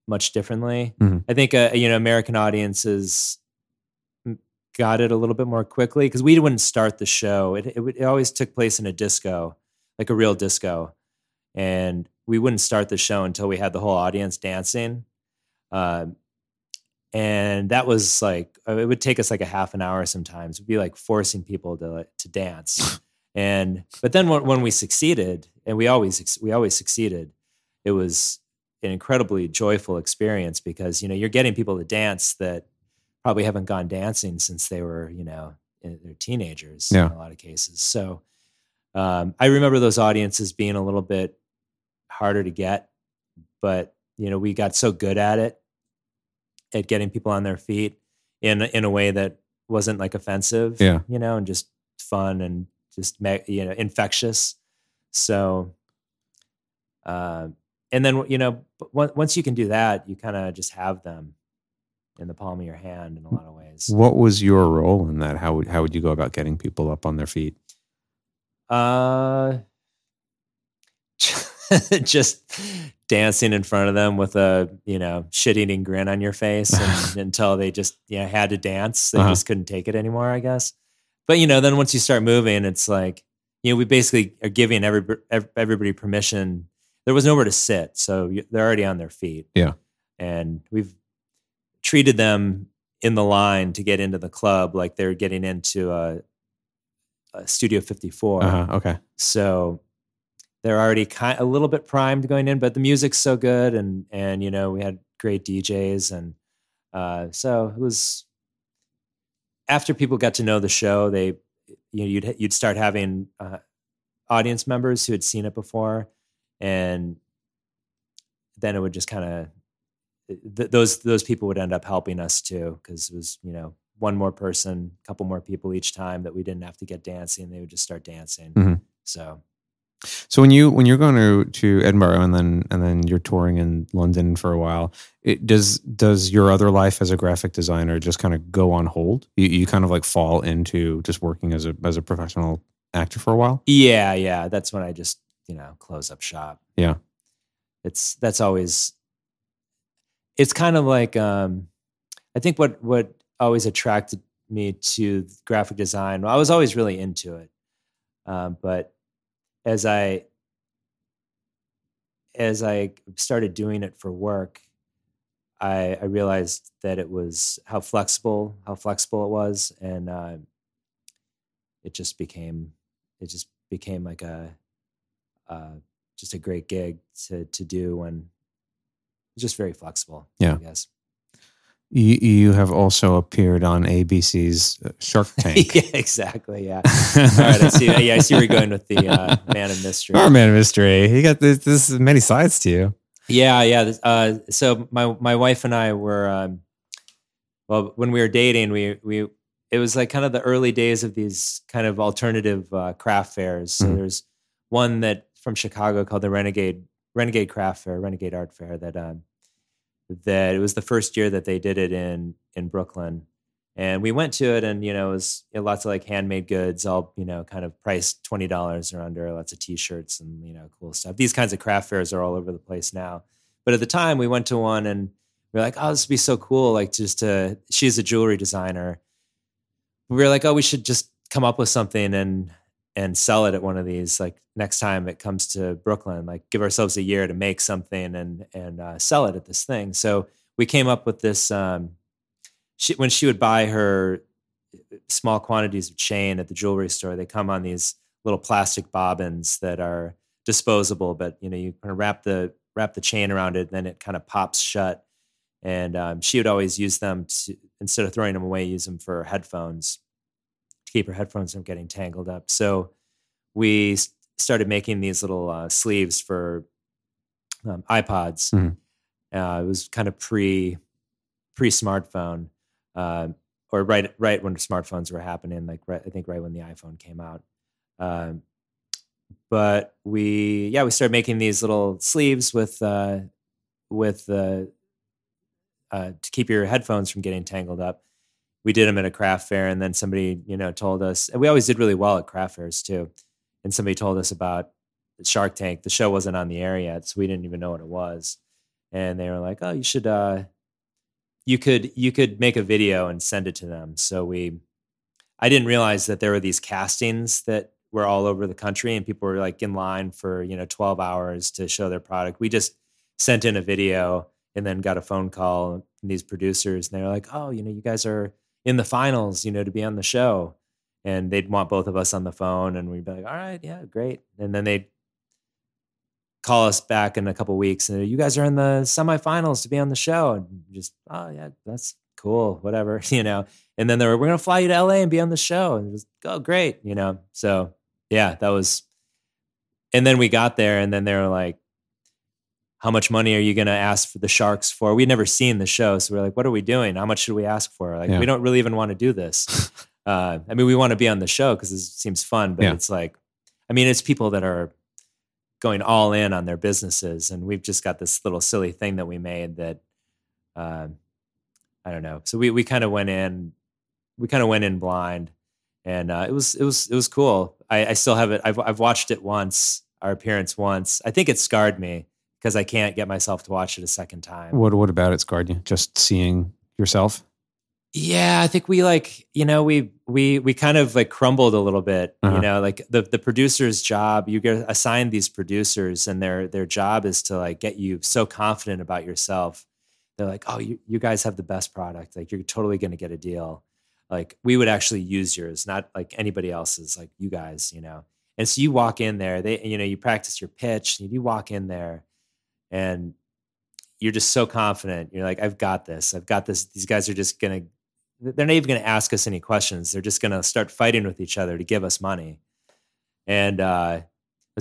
much differently. Mm-hmm. I think, American audiences got it a little bit more quickly because we wouldn't start the show. It always took place in a disco, like a real disco. And we wouldn't start the show until we had the whole audience dancing. And that was like, it would take us like a half an hour sometimes. It would be like forcing people to dance. But then when we succeeded, and we always succeeded, it was an incredibly joyful experience because you're getting people to dance that probably haven't gone dancing since they were they're teenagers in a lot of cases. So I remember those audiences being a little bit harder to get, but we got so good at getting people on their feet in a way that wasn't like offensive, and just fun and just infectious. So, and then, once you can do that, you kind of just have them in the palm of your hand in a lot of ways. What was your role in that? How would you go about getting people up on their feet? Just dancing in front of them with a, shit-eating grin on your face until they just, had to dance. They just couldn't take it anymore, I guess. But, then once you start moving, it's like, we basically are giving everybody permission. There was nowhere to sit, so they're already on their feet. Yeah, and we've treated them in the line to get into the club like they're getting into a Studio 54. Okay, so they're already a little bit primed going in, but the music's so good, and we had great DJs, and so it was. After people got to know the show, they. You'd start having audience members who had seen it before, and then it would just kind of those people would end up helping us too, because it was, you know, one more person, a couple more people each time that we didn't have to get dancing. They would just start dancing. Mm-hmm. So when you're going to Edinburgh and then you're touring in London for a while, it does your other life as a graphic designer just kind of go on hold? You kind of like fall into just working as a professional actor for a while? Yeah. That's when I just, you know, close up shop. Yeah. It's kind of like, I think what always attracted me to graphic design, I was always really into it. But as I started doing it for work, I realized that it was how flexible it was. And, it just became like a great gig to do, and just very flexible. Yeah. I guess. You have also appeared on ABC's Shark Tank. Yeah, exactly. Yeah. All right. I see. Yeah, I see where you're going with the Man of Mystery. Our Man of Mystery. You got this many sides to you. Yeah, yeah. So my wife and I were, when we were dating, it was like kind of the early days of these kind of alternative craft fairs. So there's one that from Chicago called the Renegade Craft Fair, Renegade Art Fair. That it was the first year that they did it in Brooklyn, and we went to it, and you know, it was lots of like handmade goods, all, you know, kind of priced $20 or under, lots of t-shirts and, you know, cool stuff. These kinds of craft fairs are all over the place now, but at the time we went to one and we were like, oh, this would be so cool. Like she's a jewelry designer. We were like, oh, we should just come up with something and sell it at one of these, like next time it comes to Brooklyn, like give ourselves a year to make something and sell it at this thing. So we came up with this, when she would buy her small quantities of chain at the jewelry store, they come on these little plastic bobbins that are disposable, but you know, you kind of wrap the chain around it, and then it kind of pops shut. And she would always use them to, instead of throwing them away, use them for headphones, to keep her headphones from getting tangled up. So we started making these little sleeves for iPods. Mm-hmm. It was kind of pre smartphone, or right when smartphones were happening. Like right when the iPhone came out. But we started making these little sleeves with to keep your headphones from getting tangled up. We did them at a craft fair, and then somebody, you know, told us, and we always did really well at craft fairs too. And somebody told us about Shark Tank. The show wasn't on the air yet, so we didn't even know what it was. And they were like, "Oh, you should, you could make a video and send it to them." So I didn't realize that there were these castings that were all over the country, and people were like in line for, you know, 12 hours to show their product. We just sent in a video, and then got a phone call from these producers, and they were like, "Oh, you know, you guys are in the finals, you know, to be on the show." And they'd want both of us on the phone, and we'd be like, "All right, yeah, great." And then they'd call us back in a couple of weeks, and "You guys are in the semifinals to be on the show." And just, "Oh yeah, that's cool, whatever," you know. And then they were, "We're going to fly you to LA and be on the show." And just, "Oh, great," you know. So yeah, that was, and then we got there, and then they were like, "How much money are you going to ask for the Sharks for?" We'd never seen the show, so we're like, "What are we doing? How much should we ask for? Like, yeah, we don't really even want to do this." I mean, we want to be on the show because it seems fun, but yeah, it's like, I mean, it's people that are going all in on their businesses, and we've just got this little silly thing that we made that, I don't know. So we kind of went in blind, and it was cool. I still have it. I've watched it once, our appearance once. I think it scarred me, because I can't get myself to watch it a second time. What about it scarred you? Just seeing yourself? Yeah, I think we like, you know, we kind of like crumbled a little bit. Uh-huh. You know, like the producer's job, you get assigned these producers, and their job is to like get you so confident about yourself. They're like, "Oh, you guys have the best product. Like, you're totally going to get a deal. Like, we would actually use yours, not like anybody else's, like you guys, you know." And so you walk in there, they, you know, you practice your pitch, and you walk in there, and you're just so confident. You're like, I've got this. These guys are just they're not even going to ask us any questions. They're just going to start fighting with each other to give us money. And that's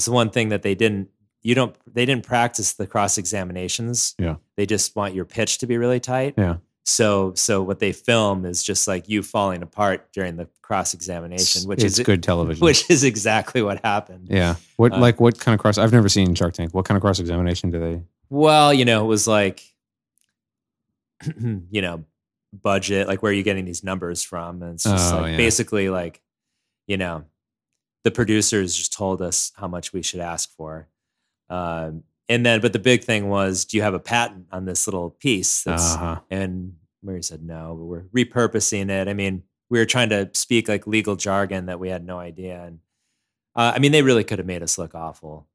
the one thing that they didn't you don't, they didn't practice the cross examinations. Yeah. They just want your pitch to be really tight. Yeah. So what they film is just like you falling apart during the cross examination, which is good television, which is exactly what happened. Yeah. What kind of cross, I've never seen Shark Tank. What kind of cross examination do they? Well, it was like, budget, like where are you getting these numbers from? And it's just basically like, the producers just told us how much we should ask for. But the big thing was, do you have a patent on this little piece? And Murray said, no, but we're repurposing it. I mean, we were trying to speak like legal jargon that we had no idea. And they really could have made us look awful,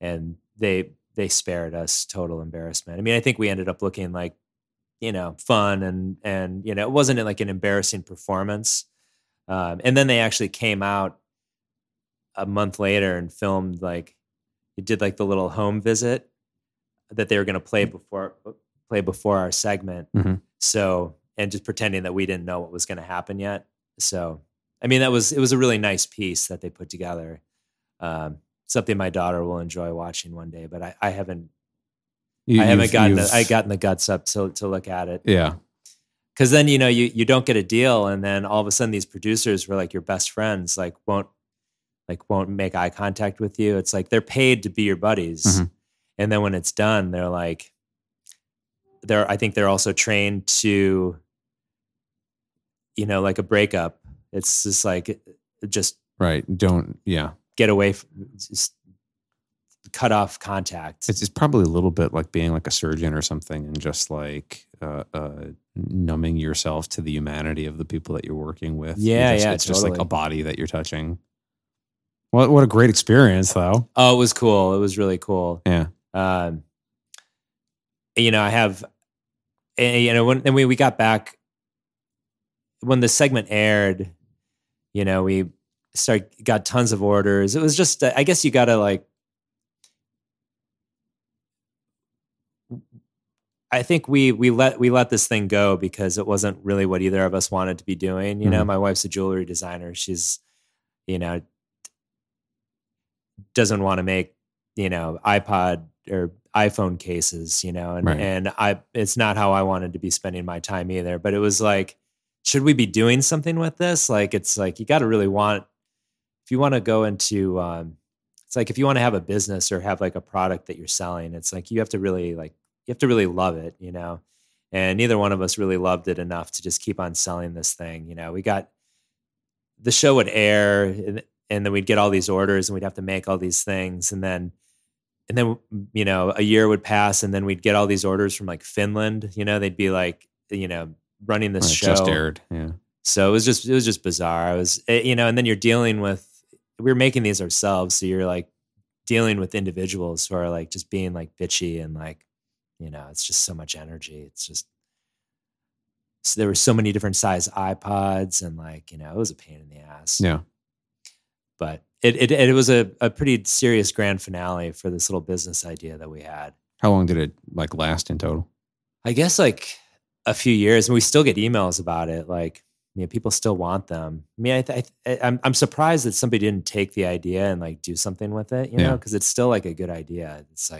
and they spared us total embarrassment. I mean, I think we ended up looking like, fun and it wasn't like an embarrassing performance. And then they actually came out a month later and filmed like the little home visit that they were going to play before our segment. Mm-hmm. So, and just pretending that we didn't know what was going to happen yet. So, it was a really nice piece that they put together. Something my daughter will enjoy watching one day, but I haven't gotten the guts up to look at it. Yeah. Cause then, you don't get a deal. And then all of a sudden these producers were like your best friends, won't make eye contact with you. It's like they're paid to be your buddies. Mm-hmm. And then when it's done, they're like, I think they're also trained to, like a breakup. It's just like, just right. Don't, yeah. Get away from, just cut off contact. It's probably a little bit like being like a surgeon or something and just like numbing yourself to the humanity of the people that you're working with. Yeah, it's totally. Just like a body that you're touching. Well, what a great experience, though. Oh, it was cool. It was really cool. Yeah. When we got back, when the segment aired, we got tons of orders. It was just, I guess you got to I think we let this thing go because it wasn't really what either of us wanted to be doing. Mm-hmm. My wife's a jewelry designer. She's, doesn't want to make, iPod or iPhone cases, right. It's not how I wanted to be spending my time either, but it was like, should we be doing something with this? Like, it's like, you got to really if you want to go into, it's like, if you want to have a business or have like a product that you're selling, it's like, you have to really love it, and neither one of us really loved it enough to just keep on selling this thing. We got, the show would air and then we'd get all these orders and we'd have to make all these things. And then, a year would pass and then we'd get all these orders from like Finland, they'd be like, running this show. Just aired. Yeah. So it was just bizarre. And then you're dealing with, we were making these ourselves. So you're like dealing with individuals who are like, just being like bitchy and like, it's just so much energy. It's just, so there were so many different size iPods and like, it was a pain in the ass. Yeah. But it was a pretty serious grand finale for this little business idea that we had. How long did it last in total? I guess a few years, and we still get emails about it. People still want them. I mean, I'm surprised that somebody didn't take the idea and do something with it, because it's still a good idea. It's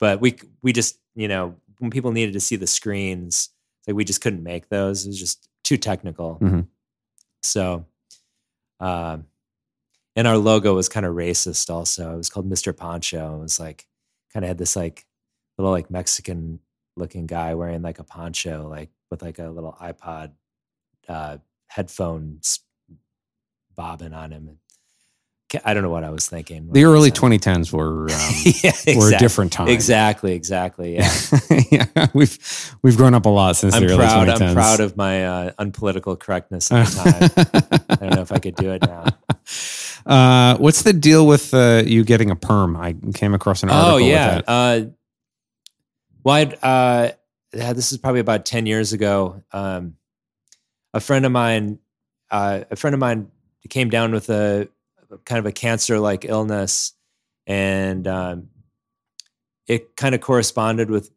but we just, when people needed to see the screens, we just couldn't make those. It was just too technical. Mm-hmm. So, and our logo was kind of racist also. It was called Mr. Poncho. It was kind of had this little Mexican looking guy wearing a poncho, with a little iPod headphones bobbing on him. I don't know what I was thinking. The early 2010s were were a different time. Exactly. Yeah, yeah. We've grown up a lot since the early 2010s. I'm proud of my unpolitical correctness at the time. I don't know if I could do it now. What's the deal with you getting a perm? I came across an article. Oh yeah. With that. This is probably about 10 years ago. A friend of mine came down with a kind of a cancer-like illness, and it kind of corresponded with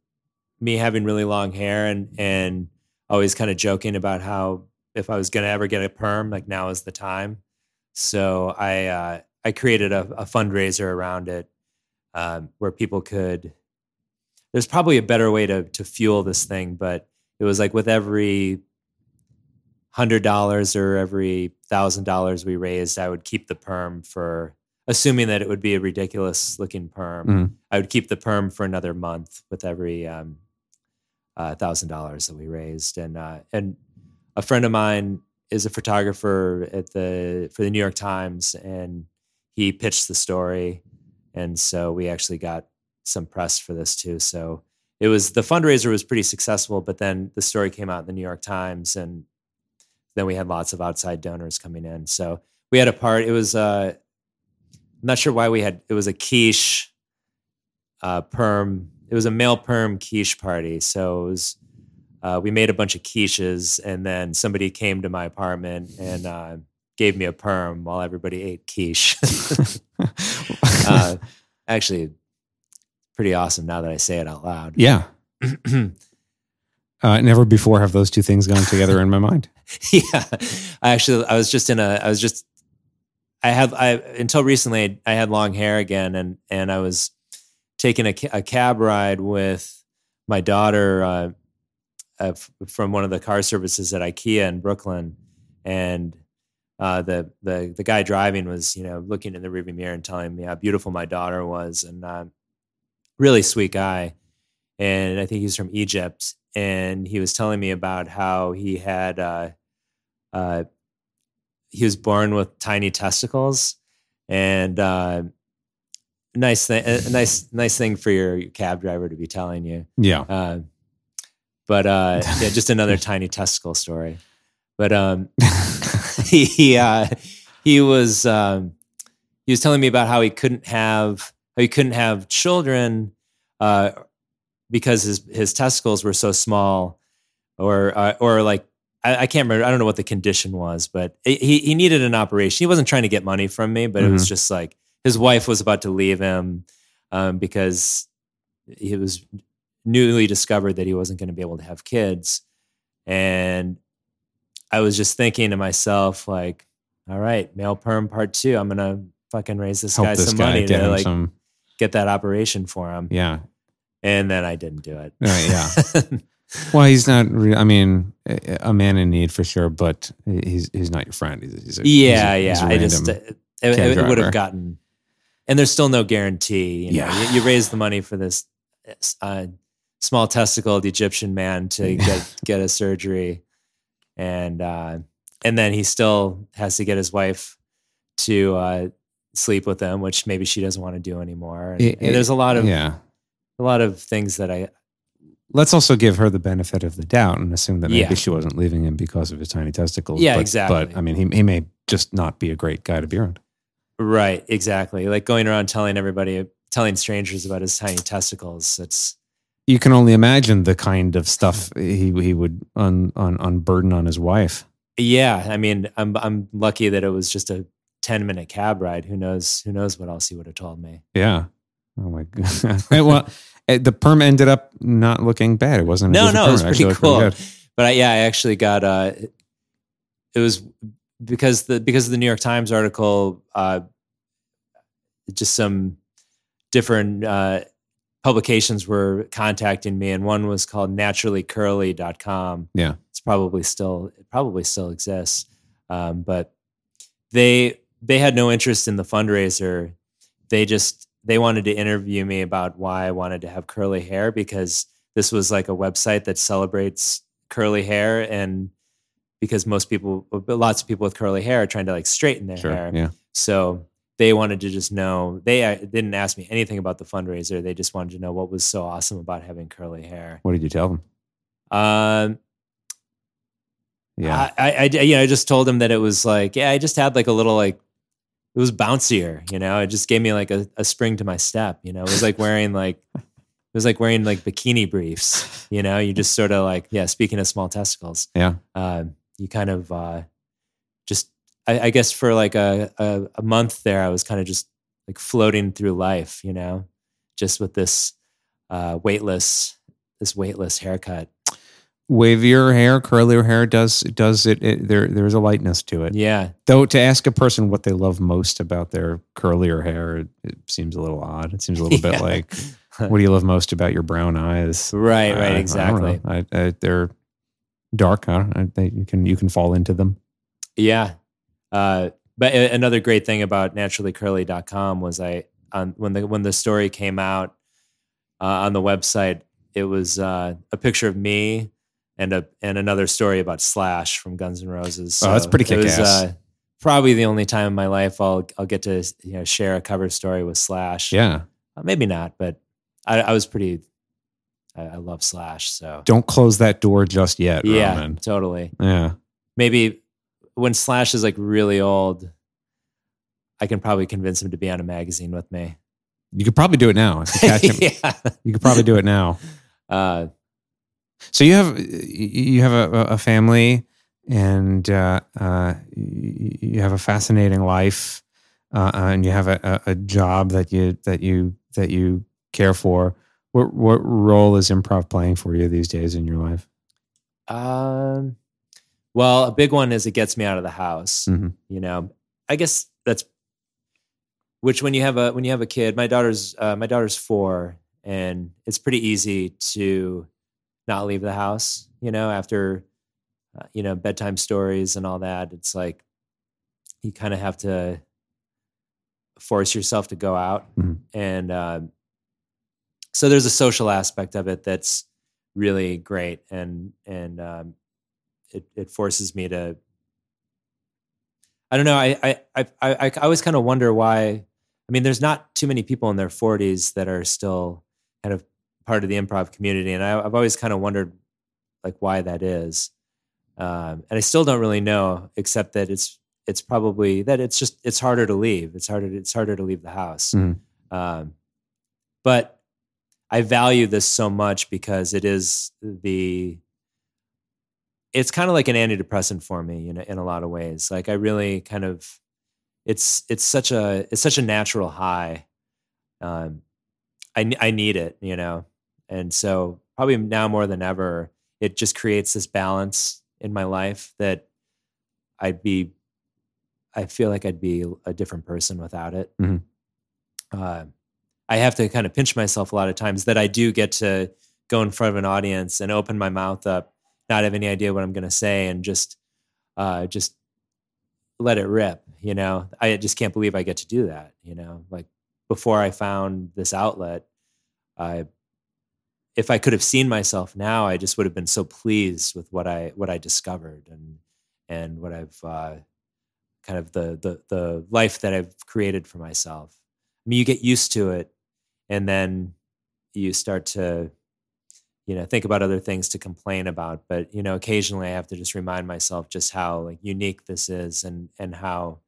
me having really long hair and always kind of joking about how if I was going to ever get a perm, now is the time. So I created a fundraiser around it where people could, there's probably a better way to fuel this thing, but it was like with every $100 or every $1,000 we raised, I would keep the perm for, assuming that it would be a ridiculous looking perm, I would keep the perm for another month with every $1,000 that we raised. And a friend of mine is a photographer at for the New York Times, and he pitched the story. And so we actually got some press for this too. So it was, the fundraiser was pretty successful, but then the story came out in the New York Times, and then we had lots of outside donors coming in. So we had a part, it was, I'm not sure why we had, it was a quiche perm. It was a male perm quiche party. So it was, we made a bunch of quiches, and then somebody came to my apartment and gave me a perm while everybody ate quiche. Actually, pretty awesome now that I say it out loud. Yeah. Never before have those two things gone together in my mind. Yeah. Until recently, I had long hair again, and I was taking a cab ride with my daughter from one of the car services at IKEA in Brooklyn, and the guy driving was, looking in the rearview mirror and telling me how beautiful my daughter was, and really sweet guy, and I think he's from Egypt, and he was telling me about how he had. He was born with tiny testicles, and nice thing for your cab driver to be telling you. Yeah. But yeah, just another tiny testicle story. But he was telling me about how he couldn't have children because his testicles were so small, or like. I can't remember. I don't know what the condition was, but he needed an operation. He wasn't trying to get money from me, but it was just like his wife was about to leave him because it was newly discovered that he wasn't going to be able to have kids. And I was just thinking to myself, like, all right, male perm part 2. I'm going to fucking raise this guy some money to like get that operation for him. Yeah. And then I didn't do it. Yeah. Well, he's not. I mean, a man in need for sure, but he's not your friend. It would have gotten, and there's still no guarantee. You raise the money for this small testicled Egyptian man to get a surgery, and then he still has to get his wife to sleep with him, which maybe she doesn't want to do anymore. And there's a lot of things that I. Let's also give her the benefit of the doubt and assume that maybe she wasn't leaving him because of his tiny testicles. Yeah, exactly. But I mean, he may just not be a great guy to be around. Right, exactly. Like going around telling strangers about his tiny testicles. You can only imagine the kind of stuff he would unburden on his wife. Yeah, I mean, I'm lucky that it was just a 10-minute cab ride. Who knows what else he would have told me. Yeah. Oh my God. Well. The perm ended up not looking bad. It wasn't. No, it was pretty cool. But I actually got. It was because of the New York Times article. Just some different publications were contacting me, and one was called naturallycurly.com. Yeah, it's probably still exists, but they had no interest in the fundraiser. They wanted to interview me about why I wanted to have curly hair, because this was like a website that celebrates curly hair, and because lots of people with curly hair are trying to like straighten their hair. Yeah. So they wanted to just know, they didn't ask me anything about the fundraiser. They just wanted to know what was so awesome about having curly hair. What did you tell them? I just told them that it was like, I just had like a little like, it was bouncier, It just gave me like a spring to my step, It was like wearing like bikini briefs, You just sort of like Speaking of small testicles, you kind of just I guess for like a month there, I was kind of just like floating through life, just with this weightless haircut. wavier hair, curlier hair there's a lightness to it. Yeah. Though to ask a person what they love most about their curlier hair, it seems a little odd. It seems a little bit like, what do you love most about your brown eyes? Right, exactly. I they're dark. You can fall into them. Yeah. But another great thing about naturallycurly.com was when the story came out on the website, it was a picture of me and another story about Slash from Guns N' Roses. So that's pretty kick-ass. It was probably the only time in my life I'll get to share a cover story with Slash. Yeah, maybe not, but I was pretty. I love Slash, so don't close that door just yet. Yeah, Roman. Totally. Yeah, maybe when Slash is like really old, I can probably convince him to be on a magazine with me. You could probably do it now. Catch him. Yeah, you could probably do it now. So you have a family and you have a fascinating life and you have a job that you care for. What role is improv playing for you these days in your life? Well, a big one is it gets me out of the house. Mm-hmm. I guess that's which when you have a kid. My daughter's 4, and it's pretty easy to not leave the house, after, bedtime stories and all that. It's like, you kind of have to force yourself to go out. Mm-hmm. And so there's a social aspect of it that's really great. And it forces me to, I don't know. I always kind of wonder why, there's not too many people in their 40s that are still kind of part of the improv community. And I've always kind of wondered like why that is. And I still don't really know, except that it's probably that it's harder to leave. It's harder to leave the house. Mm. But I value this so much because it's kind of like an antidepressant for me, in a lot of ways. Like I really kind of, it's such a natural high. I need it, And so probably now more than ever, it just creates this balance in my life that I feel like I'd be a different person without it. Mm-hmm. I have to kind of pinch myself a lot of times that I do get to go in front of an audience and open my mouth up, not have any idea what I'm going to say and just let it rip. I just can't believe I get to do that, like, before I found this outlet, if I could have seen myself now, I just would have been so pleased with what I discovered and what I've kind of the life that I've created for myself. You get used to it, and then you start to think about other things to complain about. But occasionally I have to just remind myself just how like unique this is, and how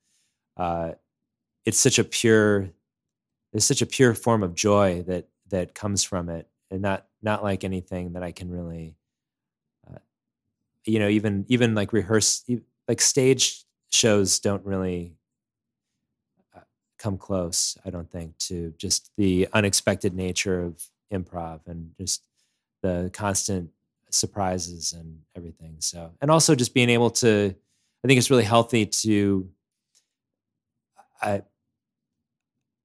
it's such a pure. There's such a pure form of joy that comes from it, and not like anything that I can really, even like rehearse, like stage shows don't really come close, I don't think, to just the unexpected nature of improv and just the constant surprises and everything. So, and also just being able to, I think it's really healthy to,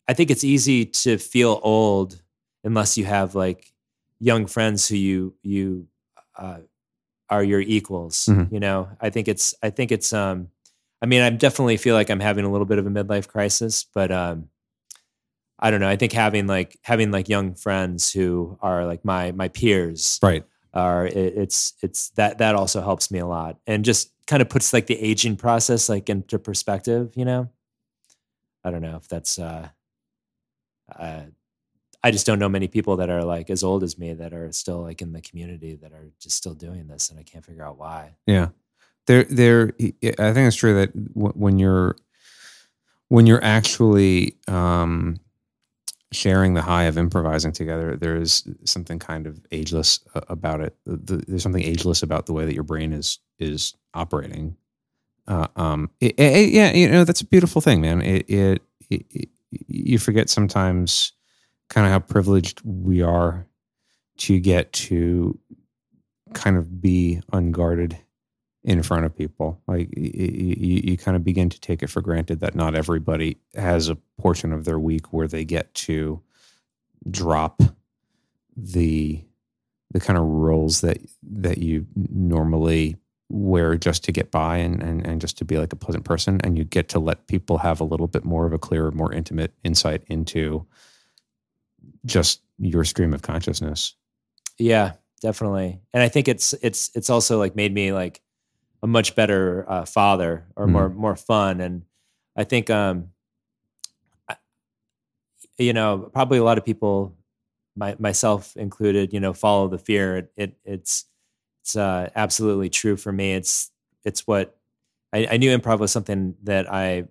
I think it's easy to feel old unless you have like young friends who you are your equals. Mm-hmm. I definitely feel like I'm having a little bit of a midlife crisis, but I don't know. I think having young friends who are like my peers, right? It's that also helps me a lot, and just kind of puts like the aging process like into perspective. I don't know if that's. I just don't know many people that are like as old as me that are still like in the community that are just still doing this, and I can't figure out why. Yeah, I think it's true that when you're actually sharing the high of improvising together, there is something kind of ageless about it. There's something ageless about the way that your brain is operating. That's a beautiful thing, man. You forget sometimes kind of how privileged we are to get to kind of be unguarded in front of people. Like you kind of begin to take it for granted that not everybody has a portion of their week where they get to drop the kind of roles that you normally wear just to get by and just to be like a pleasant person. And you get to let people have a little bit more of a clearer, more intimate insight into just your stream of consciousness. Yeah, definitely. And I think it's also like made me like a much better father or more fun. And I think, probably a lot of people, myself included, follow the fear. It's absolutely true for me. It's what I knew improv was something that I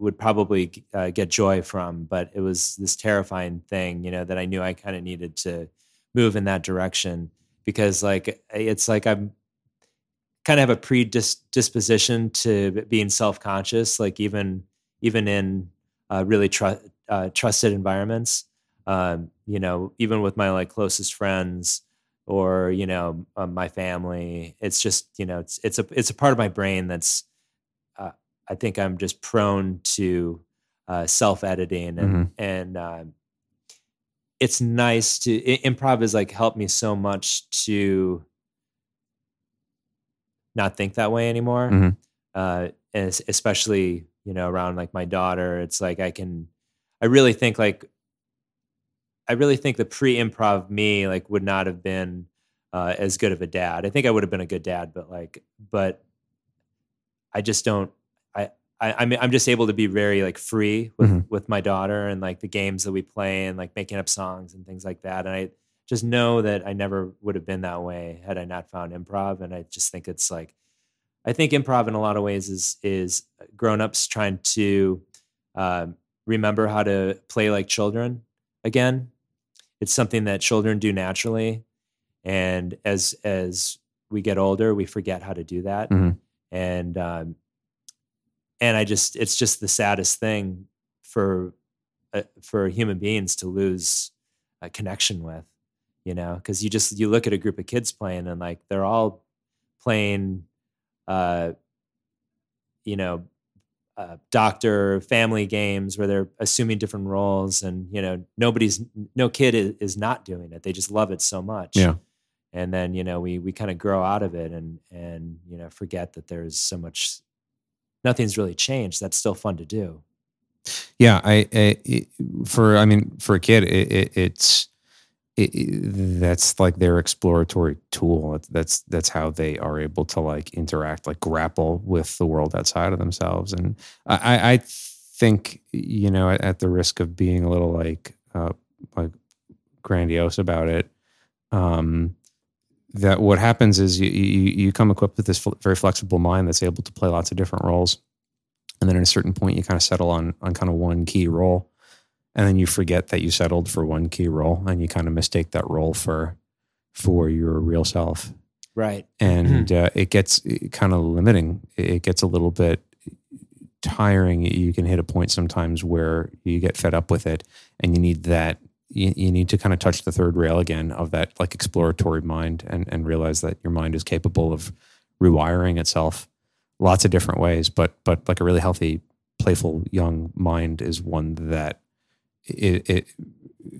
would probably get joy from, but it was this terrifying thing, that I knew I kind of needed to move in that direction because like, it's like I'm kind of have a predisposition to being self-conscious, like even in really trusted environments, even with my like closest friends, or, my family, it's just, it's a part of my brain that's, I think I'm just prone to self-editing and it's nice to, improv has like helped me so much to not think that way anymore. Mm-hmm. And especially, around like my daughter, it's like I really think the pre-improv me like would not have been as good of a dad. I think I would have been a good dad, but I just don't. I'm just able to be very like free with my daughter and like the games that we play and like making up songs and things like that. And I just know that I never would have been that way had I not found improv. And I just think it's like, I think improv in a lot of ways is grown-ups trying to remember how to play like children again. It's something that children do naturally, and as we get older, we forget how to do that. Mm-hmm. And I just, it's just the saddest thing for human beings to lose a connection with, because you look at a group of kids playing and like they're all playing, doctor family games where they're assuming different roles, and no kid is not doing it. They just love it so much. Yeah. And then we kind of grow out of it and forget that there's so much. Nothing's really changed. That's still fun to do. Yeah, for a kid, that's like their exploratory tool. That's how they are able to like interact, like grapple with the world outside of themselves. And I think, at the risk of being a little like grandiose about it, that what happens is you come equipped with this very flexible mind that's able to play lots of different roles. And then at a certain point, you kind of settle on kind of one key role. And then you forget that you settled for one key role, and you kind of mistake that role for your real self. Right. And it gets kind of limiting. It gets a little bit tiring. You can hit a point sometimes where you get fed up with it, and you need that. You need to kind of touch the third rail again of that like exploratory mind and realize that your mind is capable of rewiring itself lots of different ways. But like a really healthy, playful young mind is one that it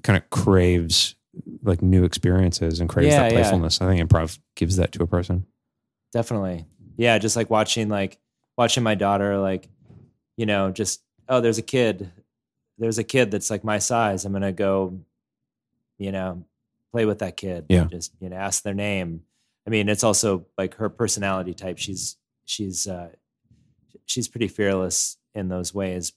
kind of craves like new experiences and craves that playfulness. Yeah. I think improv gives that to a person. Definitely. Yeah. Just like watching my daughter, like, there's a kid that's like my size. I'm going to go, play with that kid. Yeah. And just, ask their name. I mean, it's also like her personality type. She's pretty fearless in those ways,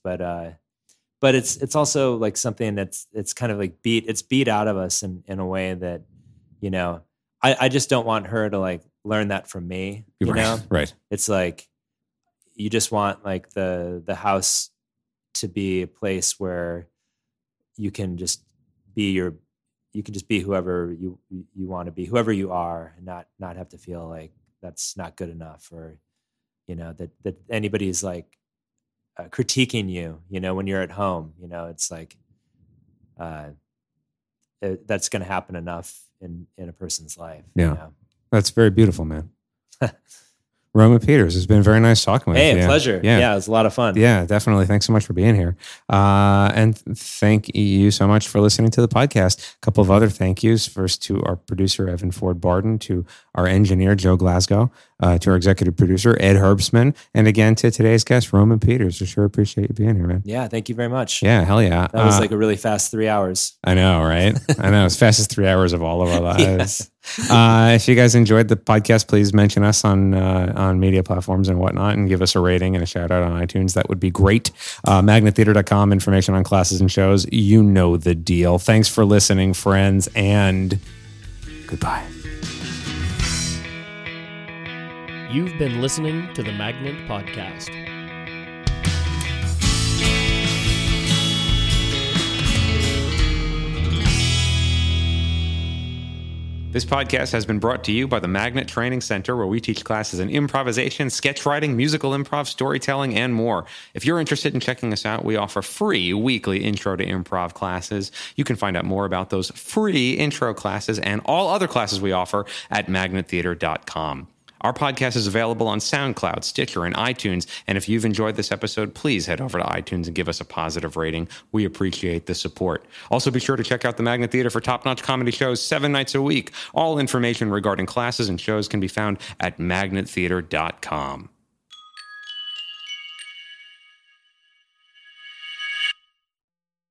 but it's also like something that's kind of like beat out of us in a way that, I just don't want her to like learn that from me. You know? Right. It's like, you just want like the house to be a place where you can just be whoever you want to be, whoever you are, and not have to feel like that's not good enough, or, that anybody's like, critiquing you, when you're at home, it's like, that's going to happen enough in a person's life. Yeah. That's very beautiful, man. Roman Peters, it's been very nice talking with you. Hey, a pleasure. Yeah, it was a lot of fun. Yeah, definitely. Thanks so much for being here. And thank you so much for listening to the podcast. A couple of other thank yous. First to our producer, Evan Ford Barden, to our engineer, Joe Glasgow, to our executive producer, Ed Herbstman, and again to today's guest, Roman Peters. I sure appreciate you being here, man. Yeah, thank you very much. Yeah, hell yeah. That was like a really fast 3 hours. I know, right? I know. As fast as 3 hours of all of our lives. Yeah. If you guys enjoyed the podcast, please mention us on media platforms and whatnot, and give us a rating and a shout out on iTunes. That would be great. Magnettheater.com, information on classes and shows. You know the deal. Thanks for listening, friends, and goodbye. You've been listening to the Magnet Podcast. This podcast has been brought to you by the Magnet Training Center, where we teach classes in improvisation, sketch writing, musical improv, storytelling, and more. If you're interested in checking us out, we offer free weekly intro to improv classes. You can find out more about those free intro classes and all other classes we offer at magnettheater.com. Our podcast is available on SoundCloud, Stitcher, and iTunes. And if you've enjoyed this episode, please head over to iTunes and give us a positive rating. We appreciate the support. Also, be sure to check out the Magnet Theater for top-notch comedy shows 7 nights a week. All information regarding classes and shows can be found at magnettheater.com.